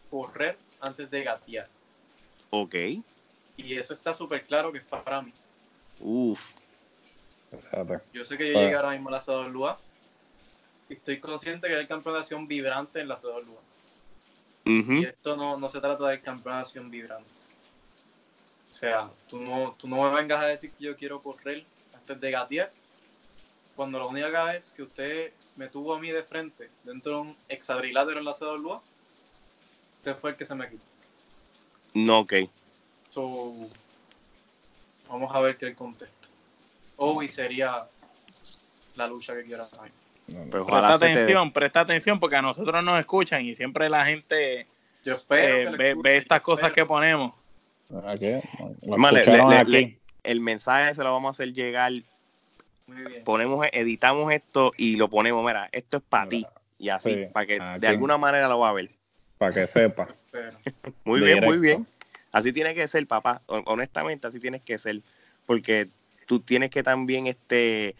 correr antes de gatear. Ok. Y eso está súper claro que es para mí. Uf. Yo sé que yo llegué ahora mismo a la CWA. Y estoy consciente que hay campeón de acción vibrante en la CWA. Y esto no se trata de campeón de acción vibrante. O sea, tú no me vengas a decir que yo quiero correr antes de gatear. Cuando la única vez es que usted me tuvo a mí de frente dentro de un hexadrilátero en la CWA, usted fue el que se me quitó. No, ok. So, vamos a ver qué él contesta. Hoy sería la lucha que quiero hacer. Presta atención porque a nosotros nos escuchan y siempre la gente ve estas cosas que ponemos. ¿Qué? Lo escucharon aquí. el mensaje se lo vamos a hacer llegar. Muy bien. Ponemos, editamos esto y lo ponemos, mira, esto es para ti. Y así, sí, para que aquí, de alguna manera lo va a ver. Para que sepa. Muy bien, muy bien. Así tiene que ser, papá. Honestamente, así tienes que ser. Porque tú tienes que también darte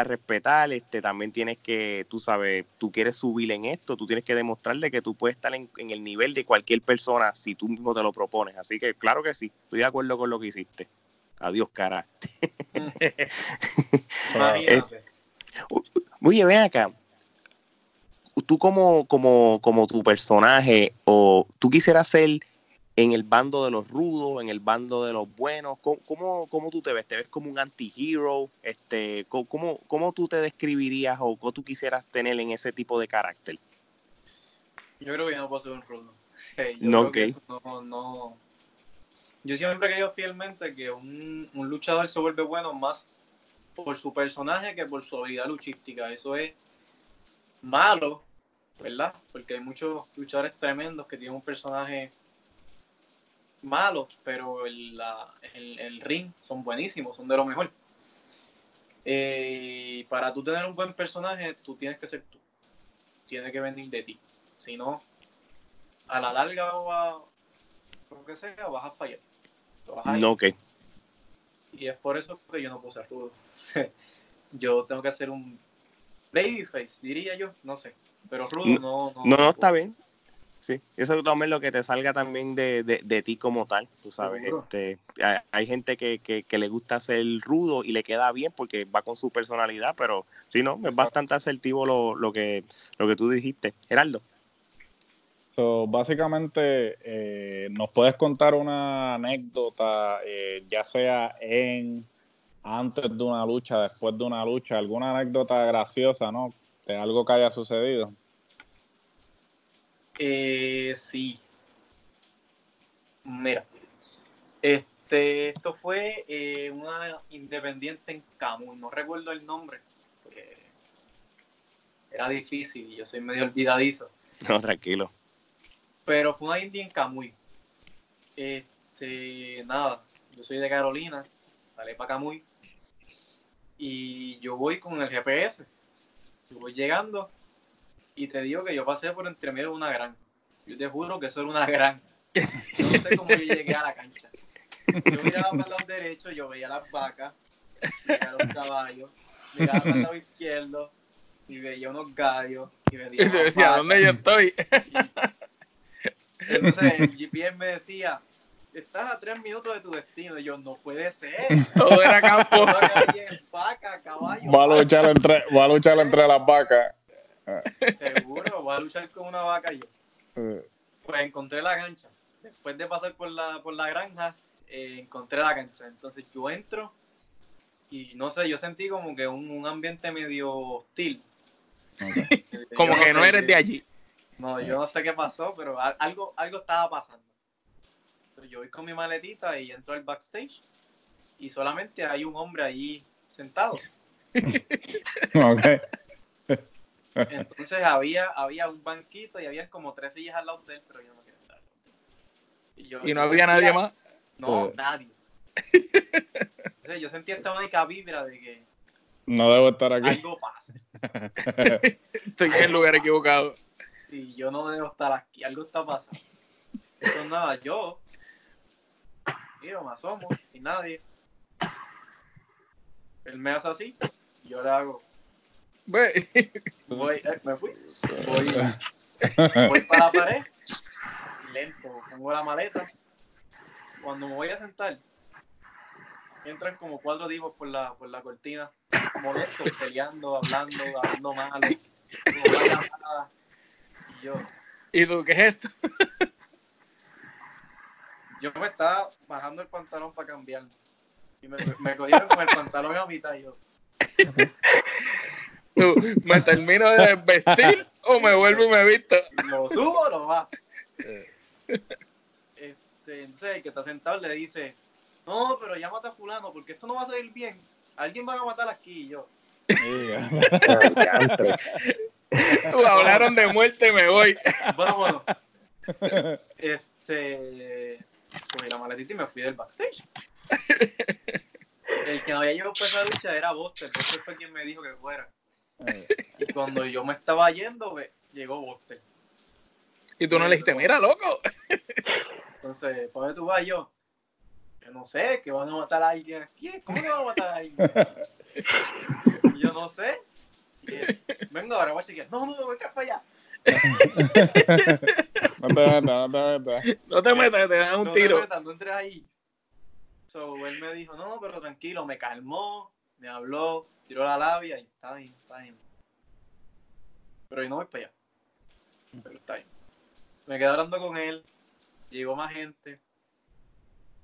a respetar, también tienes que, tú sabes, tú quieres subir en esto, tú tienes que demostrarle que tú puedes estar en el nivel de cualquier persona si tú mismo te lo propones. Así que claro que sí, estoy de acuerdo con lo que hiciste. Adiós, cara. Oye, ven acá. Tú como tu personaje, o tú quisieras ser en el bando de los rudos, en el bando de los buenos, ¿cómo tú te ves? ¿Te ves como un anti-hero? ¿Cómo tú te describirías o cómo tú quisieras tener en ese tipo de carácter? Yo creo que yo no puedo ser un rudo. Yo siempre he creído fielmente que un luchador se vuelve bueno más por su personaje que por su habilidad luchística. Eso es malo, ¿verdad? Porque hay muchos luchadores tremendos que tienen un personaje malo, pero el ring son buenísimos, son de lo mejor. Para tú tener un buen personaje, tú tienes que ser tú. Tienes que venir de ti. Si no, a la larga vas a fallar. Y es por eso que yo no puedo ser rudo. Yo tengo que hacer un babyface, diría yo, no sé. Pero rudo no está bien. Sí, eso también es lo que te salga también de ti como tal, tú sabes. Hay gente que le gusta ser rudo y le queda bien porque va con su personalidad, pero si no, es bastante asertivo lo que tú dijiste, Gerardo. Básicamente, nos puedes contar una anécdota, ya sea antes de una lucha, después de una lucha, alguna anécdota graciosa, ¿no? De algo que haya sucedido. Sí. Mira, esto fue una independiente en Camus, no recuerdo el nombre, porque era difícil y yo soy medio olvidadizo. No, tranquilo. Pero fue una indie en Camuy. Yo soy de Carolina, salí para Camuy. Y yo voy con el GPS. Yo voy llegando y te digo que yo pasé por entre medio de una granja. Yo te juro que eso era una granja. Yo no sé cómo yo llegué a la cancha. Yo miraba para el lado derecho, yo veía las vacas, veía los caballos, miraba para el lado izquierdo y veía unos gallos. Y yo decía, ¿dónde yo estoy? Entonces el GPS me decía, estás a 3 minutos de tu destino. Y yo, no puede ser. Todo era campo. Vaca, caballo. Va a luchar entre las vacas. Seguro, voy a luchar con una vaca yo. Pues encontré la cancha. Después de pasar por la granja, encontré la cancha. Entonces yo entro y no sé, yo sentí como que un ambiente medio hostil. Okay. Como que no eres de allí. No, yo no sé qué pasó, pero algo estaba pasando. Entonces yo voy con mi maletita y entro al backstage y solamente hay un hombre allí sentado. Okay. Entonces había un banquito y había como 3 sillas al lado de él, pero yo no quería entrar. ¿Y no había nadie más? No, nadie. Entonces yo sentí esta única vibra de que no debo estar aquí. Algo pasa. Estoy en el lugar equivocado. Sí, yo no debo estar aquí, algo está pasando. Entonces nada, yo miro, me asomo y nadie. Él me hace así y yo le hago. Me fui para la pared, lento, pongo la maleta. Cuando me voy a sentar, entran como 4 tipos por la cortina, molestos, peleando, hablando mal. ¿Y tú qué es esto? Yo me estaba bajando el pantalón para cambiarlo. Y me cogieron con el pantalón a mitad y yo. ¿Tú, me termino de vestir o me vuelvo y me visto? ¿Lo subo o lo bajo? Entonces el que está sentado le dice, no, pero ya mata a fulano porque esto no va a salir bien. Alguien va a matar aquí y yo. Tú hablaron de muerte, me voy. Vámonos. Cogí la maletita y me fui del backstage. El que me había llevado para esa lucha era Buster, Buster fue quien me dijo que fuera. Y cuando yo me estaba yendo, llegó Buster. Y tú no le dijiste, mira, loco. Entonces, ¿para dónde tú vas? Yo no sé, que van a matar a alguien aquí. ¿Cómo que van a matar a alguien? Y yo no sé. Venga, ahora voy a seguir. No, no, vete para allá. No te metas, te dan un tiro. No te metas, no entres ahí. So, él me dijo, no, pero tranquilo, me calmó, me habló, tiró la labia y está bien, está bien. Pero yo no voy para allá. Pero está bien. Me quedé hablando con él, llegó más gente.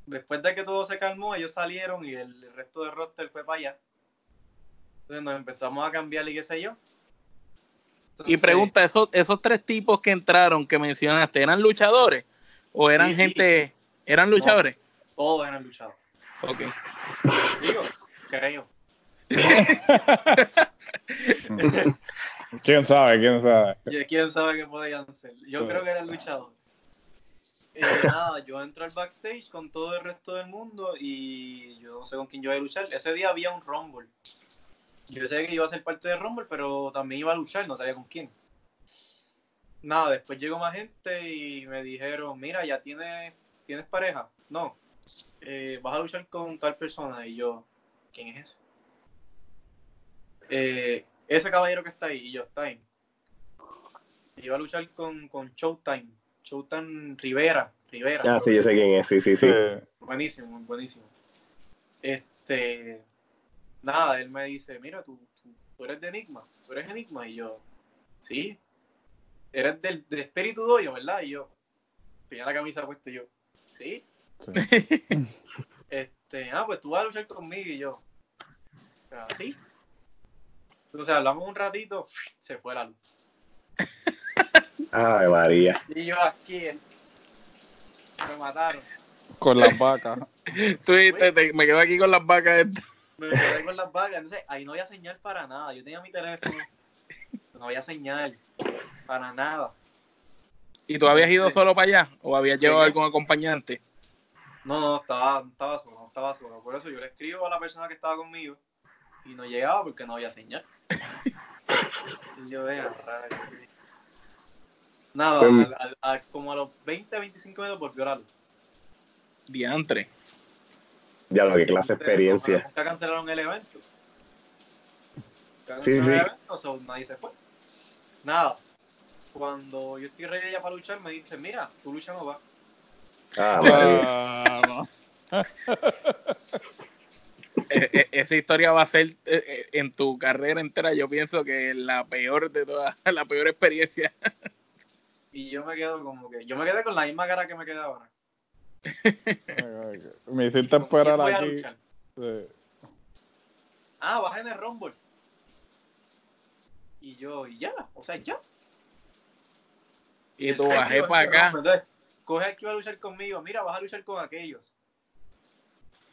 Después de que todo se calmó, ellos salieron y el resto del roster fue para allá. Entonces nos empezamos a cambiar y qué sé yo. Entonces, y pregunta, esos tres tipos que entraron que mencionaste, ¿eran luchadores? ¿O eran gente? ¿Eran luchadores? No, todos eran luchadores. Ok. Digo, creo. ¿Quién sabe? ¿Quién sabe? ¿Quién sabe qué podían hacer? Yo creo que eran luchadores. Nada, yo entro al backstage con todo el resto del mundo y yo no sé con quién yo iba a luchar. Ese día había un Rumble. Yo sé que iba a ser parte de Rumble, pero también iba a luchar, no sabía con quién. Nada, después llegó más gente y me dijeron, mira, ¿ya tienes pareja? No, vas a luchar con tal persona. Y yo, ¿quién es ese? Ese caballero que está ahí, y yo, Time. Iba a luchar con Showtime, Showtime Rivera. Ah, sí, yo sé quién es, sí. Buenísimo, buenísimo. Nada, él me dice, mira, tú eres de Enigma, tú eres Enigma. Y yo, sí, eres del Espíritu Doyo, ¿verdad? Y yo, tenía la camisa puesta y yo, sí. Pues tú vas a luchar conmigo. Y yo, sí. Entonces hablamos un ratito, se fue la luz. Ay, María. Y yo aquí, me mataron. Con las vacas. Tú dijiste, me quedo aquí con las vacas estas. Me quedé con las vacas, entonces ahí no había señal para nada. Yo tenía mi teléfono, no había señal para nada. ¿Y tú habías ido solo para allá o habías llevado algún acompañante? No, estaba solo. Por eso yo le escribo a la persona que estaba conmigo y no llegaba porque no había señal. Y yo veía raro. Nada, como a los 20, 25 minutos volvió la luz. Diantre. Ya lo que clase de experiencia. Nunca cancelaron el evento. El evento, so nadie se fue. Nada. Cuando yo estoy ready ya para luchar, me dicen, mira, tu lucha no va. Esa historia va a ser en tu carrera entera, yo pienso que la peor de todas, la peor experiencia. Y yo me quedo como que, yo me quedé con la misma cara que me quedé ahora. Me hiciste esperar aquí. Bajé en el Rumble. Y yo, ya. Y tú bajé para acá. Entonces, coge al que iba a luchar conmigo. Mira, vas a luchar con aquellos.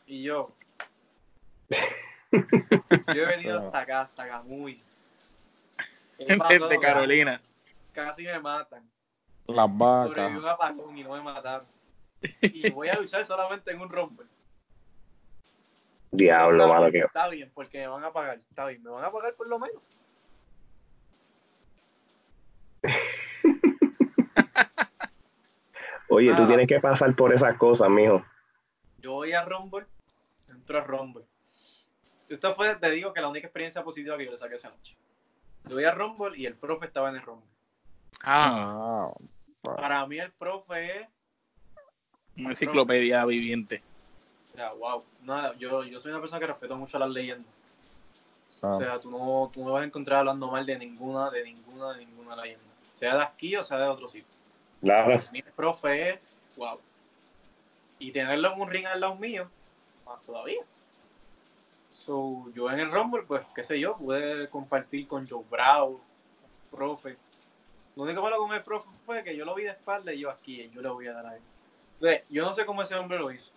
Y yo. Yo he venido hasta acá, muy. Desde Carolina. Casi me matan. Las vacas. Sobreviví un apagón y no me mataron. Y voy a luchar solamente en un Rumble. Diablo, malo que. Está bien, porque me van a pagar. Está bien, me van a pagar por lo menos. Oye, tú tienes que pasar por esas cosas, mijo. Yo voy a Rumble, entro a Rumble. Esta fue, te digo, que la única experiencia positiva que yo le saqué esa noche. Yo voy a Rumble y el profe estaba en el Rumble. Para mí el profe es una enciclopedia viviente. Wow. Nada, yo soy una persona que respeto mucho las leyendas. O sea, tú no vas a encontrar hablando mal de ninguna leyenda. Sea de aquí o sea de otro sitio. Claro. Mi profe es wow. Y tenerlo en un ring al lado mío, más todavía. So, yo en el Rumble, pues, qué sé yo, pude compartir con Joe Bravo, profe. Lo único malo con el profe fue que yo lo vi de espalda y yo aquí, yo le voy a dar a él. Yo no sé cómo ese hombre lo hizo,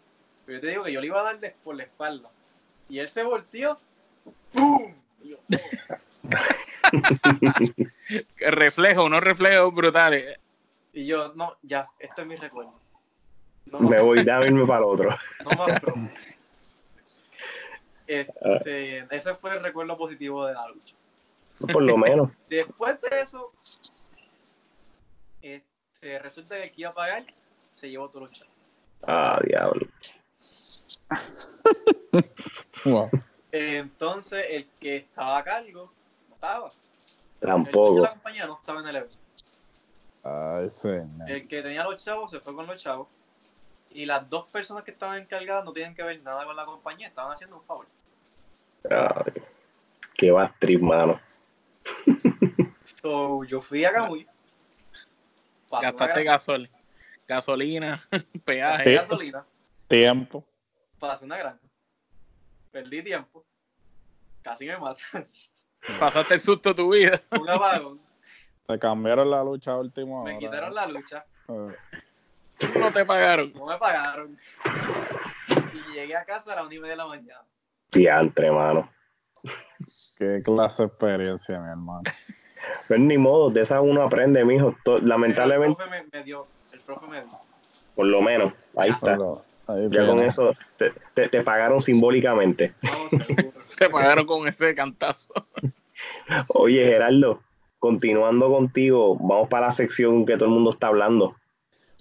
pero yo te digo que yo le iba a dar por la espalda. Y él se volteó. ¡Pum! Y yo, reflejo, unos reflejos brutales. Y yo, no, ya, este es mi recuerdo. No me voy, ya irme para otro. No más, profe. Ese fue el recuerdo positivo de la lucha. Por lo menos. Después de eso, resulta que el que iba a pagar se llevó tu lucha. Ah, diablo. Wow. Entonces, el que estaba a cargo no estaba. Tampoco. El de la compañía no estaba en el evento. Ah, eso es. El que tenía los chavos se fue con los chavos. Y las dos personas que estaban encargadas no tenían que ver nada con la compañía, estaban haciendo un favor. Ay, qué bastriz, mano. So, yo fui a Camuy. Gastaste gasolina, peaje. Gasolina. Tiempo. Pasé una granja. Perdí tiempo. Casi me matan. Pasaste el susto de tu vida. Un apagón. Te cambiaron la lucha a última hora. Me quitaron la lucha. No te pagaron. No me pagaron. Y llegué a casa a las 1:30 de la mañana. Diantre, mano. Qué clase de experiencia, mi hermano. Pero ni modo, de esa uno aprende, mijo. Lamentablemente. El profe me dio. Por lo menos, ahí está. Ahí ya con eso te pagaron simbólicamente. No, te pagaron con ese cantazo. Oye, Gerardo, continuando contigo, vamos para la sección que todo el mundo está hablando.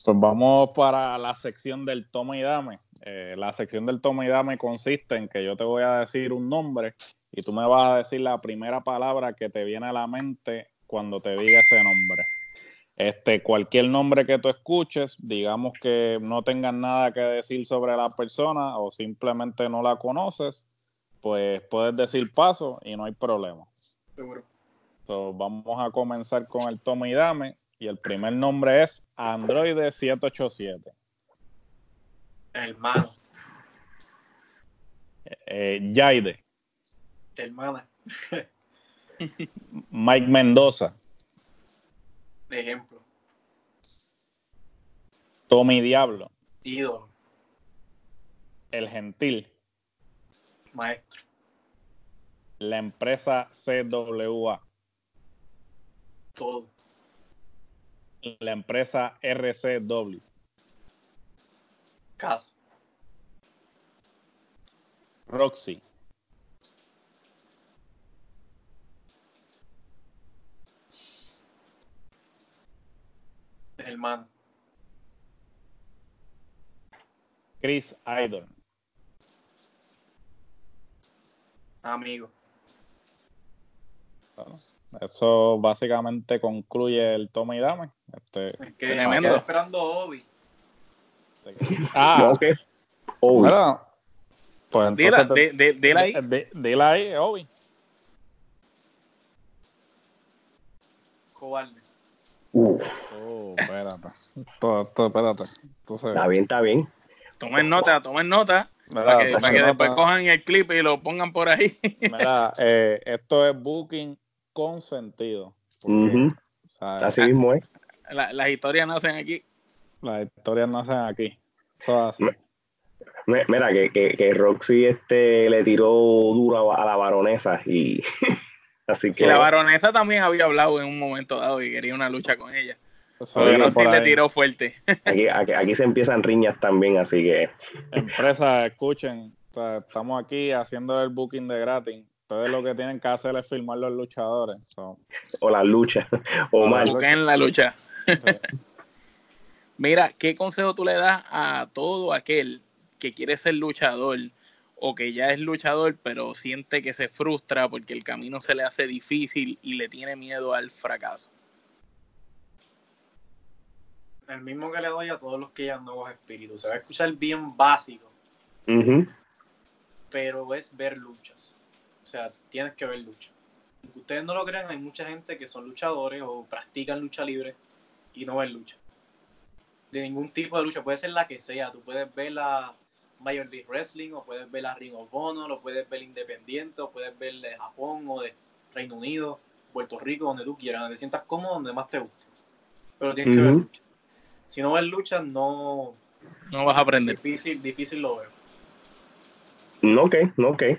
Pues vamos para la sección del toma y dame. La sección del toma y dame consiste en que yo te voy a decir un nombre y tú me vas a decir la primera palabra que te viene a la mente cuando te diga ese nombre. Cualquier nombre que tú escuches, digamos que no tengas nada que decir sobre la persona o simplemente no la conoces, pues puedes decir paso y no hay problema. Seguro. Entonces, vamos a comenzar con el toma y dame. Y el primer nombre es Android 787. Hermano. Yaide. Hermana. Mike Mendoza. De ejemplo. Tommy Diablo. Ídolo. El Gentil. Maestro. La empresa CWA. Todo. La empresa RCW. Casa. Roxy. Hermano. Chris Idol. Amigo. Bueno, eso básicamente concluye el toma y dame. Es que estoy esperando Obi. Ah, ok. Obi. Bueno, pues entonces dile ahí. Dile ahí, Obi. Cobarde. Uf. Espérate. Espérate. Entonces, está bien. Tomen nota. Para que después cojan el clip y lo pongan por ahí. Mira, esto es booking consentido. Así mismo es. Las historias nacen aquí. Eso es así. Mira, que Roxy le tiró duro a la baronesa y... así que... Sí, la baronesa también había hablado en un momento dado y quería una lucha con ella. Pero sí le tiró fuerte. Aquí se empiezan riñas también, así que... Empresas, escuchen. O sea, estamos aquí haciendo el booking de gratis. Ustedes lo que tienen que hacer es filmar los luchadores. O la lucha. O mal. Busquen la lucha. Sí. Mira, ¿qué consejo tú le das a todo aquel que quiere ser luchador o que ya es luchador pero siente que se frustra porque el camino se le hace difícil y le tiene miedo al fracaso? El mismo que le doy a todos los que ya nuevos espíritus. Se va a escuchar bien básico, pero es ver luchas. O sea, tienes que ver luchas. Aunque ustedes no lo crean, hay mucha gente que son luchadores o practican lucha libre y no ven lucha. De ningún tipo de lucha, puede ser la que sea. Tú puedes ver la Major League Wrestling, o puedes ver la Ring of Honor, o puedes ver Independiente, o puedes ver de Japón, o de Reino Unido, Puerto Rico, donde tú quieras, donde te sientas cómodo, donde más te guste. Pero tienes que ver lucha. Si no ves lucha, no vas a aprender. Difícil lo veo. Ok.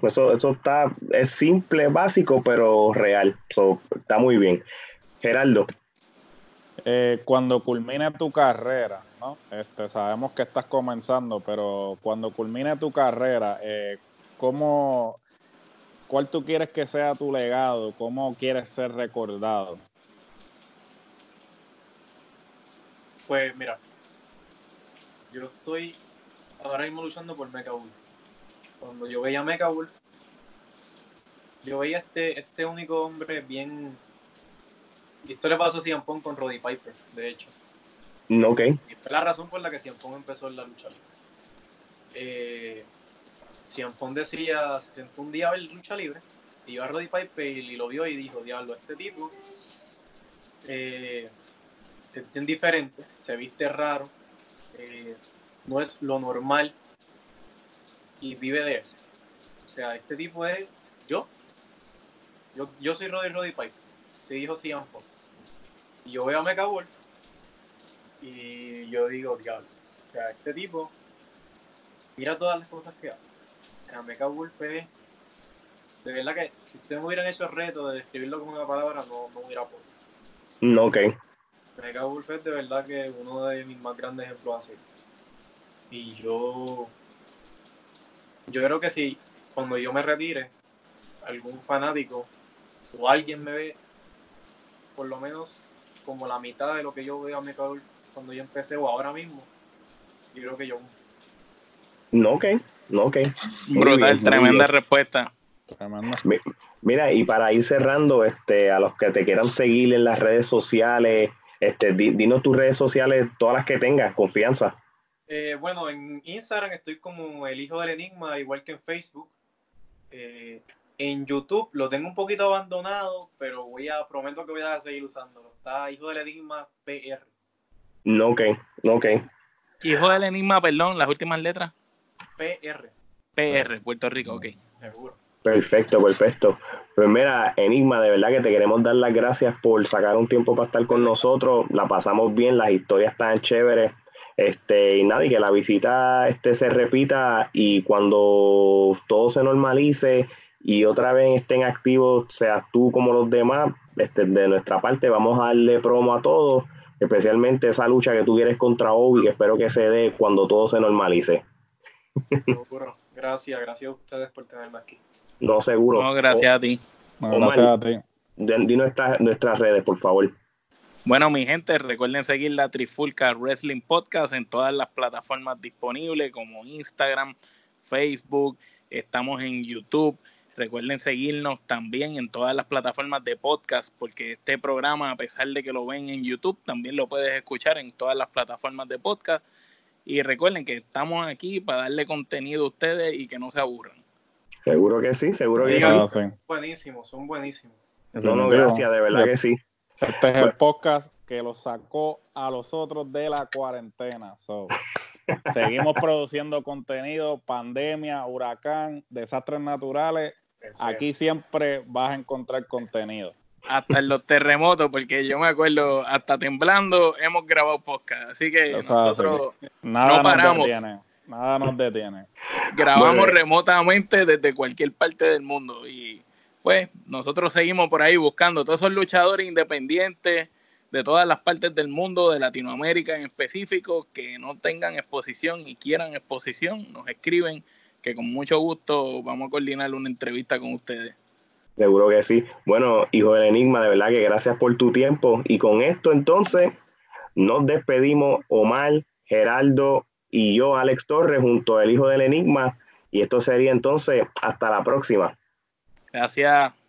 Eso está, es simple, básico, pero real. So, está muy bien. Gerardo. Cuando culmine tu carrera, ¿no? Sabemos que estás comenzando, pero cuando culmine tu carrera, ¿Cómo, cuál tú quieres que sea tu legado? ¿Cómo quieres ser recordado? Pues mira, yo estoy ahora mismo luchando por Mecha Wolf. Cuando yo veía a Mecha Wolf, yo veía este único hombre bien... Y esto le pasó a CM Punk con Roddy Piper, de hecho. Ok. Y fue la razón por la que CM Punk empezó en la lucha libre. CM Punk decía, se sentó un día a ver lucha libre, y iba a Roddy Piper y lo vio y dijo, diablo, este tipo es bien diferente, se viste raro, no es lo normal y vive de eso. O sea, este tipo es yo soy Roddy Piper. Se dijo CM Punk. Y yo veo a Mecha Wolf y yo digo, diablo, o sea, este tipo, mira todas las cosas que hace. O sea, Mecha Wolf es, de verdad que si ustedes me hubieran hecho el reto de describirlo con una palabra, no hubiera podido. No, ok. Mecha Wolf es de verdad que uno de mis más grandes ejemplos así. Y yo creo que si cuando yo me retire, algún fanático o alguien me ve por lo menos como la mitad de lo que yo veo a Mecha Wolf cuando yo empecé o ahora mismo, yo creo que yo... No, ok. Brutal, bien, tremenda respuesta. Mira, y para ir cerrando, a los que te quieran seguir en las redes sociales, dinos tus redes sociales, todas las que tengas, confianza. Bueno, en Instagram estoy como el hijo del Enigma, igual que en Facebook. En YouTube lo tengo un poquito abandonado, pero prometo que voy a seguir usándolo. Está Hijo del Enigma PR. No, ok. Hijo del Enigma, perdón, las últimas letras. PR, Puerto Rico, ok. Seguro. Perfecto. Pues mira, Enigma, de verdad que te queremos dar las gracias por sacar un tiempo para estar con nosotros. La pasamos bien, las historias están chéveres. Y nada, y que la visita se repita y cuando todo se normalice y otra vez estén activos, seas tú como los demás, de nuestra parte vamos a darle promo a todos, especialmente esa lucha que tú quieres contra Obi, espero que se dé cuando todo se normalice. Seguro. Gracias a ustedes por tenerme aquí. No, seguro. No, gracias a ti. Omar, gracias a ti. Dinos nuestras redes, por favor. Bueno, mi gente, recuerden seguir la Trifulca Wrestling Podcast en todas las plataformas disponibles como Instagram, Facebook, estamos en YouTube. Recuerden seguirnos también en todas las plataformas de podcast, porque este programa, a pesar de que lo ven en YouTube, también lo puedes escuchar en todas las plataformas de podcast. Y recuerden que estamos aquí para darle contenido a ustedes y que no se aburran. Seguro que sí. Son buenísimos. No, gracias, de verdad que sí. Este es el podcast que los sacó a los otros de la cuarentena. Seguimos produciendo contenido, pandemia, huracán, desastres naturales. Aquí siempre vas a encontrar contenido. Hasta en los terremotos, porque yo me acuerdo, hasta temblando hemos grabado podcast, así que nosotros nada no paramos. Nada nos detiene. Grabamos remotamente desde cualquier parte del mundo y pues nosotros seguimos por ahí buscando todos esos luchadores independientes de todas las partes del mundo, de Latinoamérica en específico, que no tengan exposición y quieran exposición, nos escriben que con mucho gusto vamos a coordinar una entrevista con ustedes. Seguro que sí. Bueno, hijo del Enigma, de verdad que gracias por tu tiempo. Y con esto entonces nos despedimos Omar, Geraldo y yo, Alex Torres, junto al hijo del Enigma. Y esto sería entonces hasta la próxima. Gracias.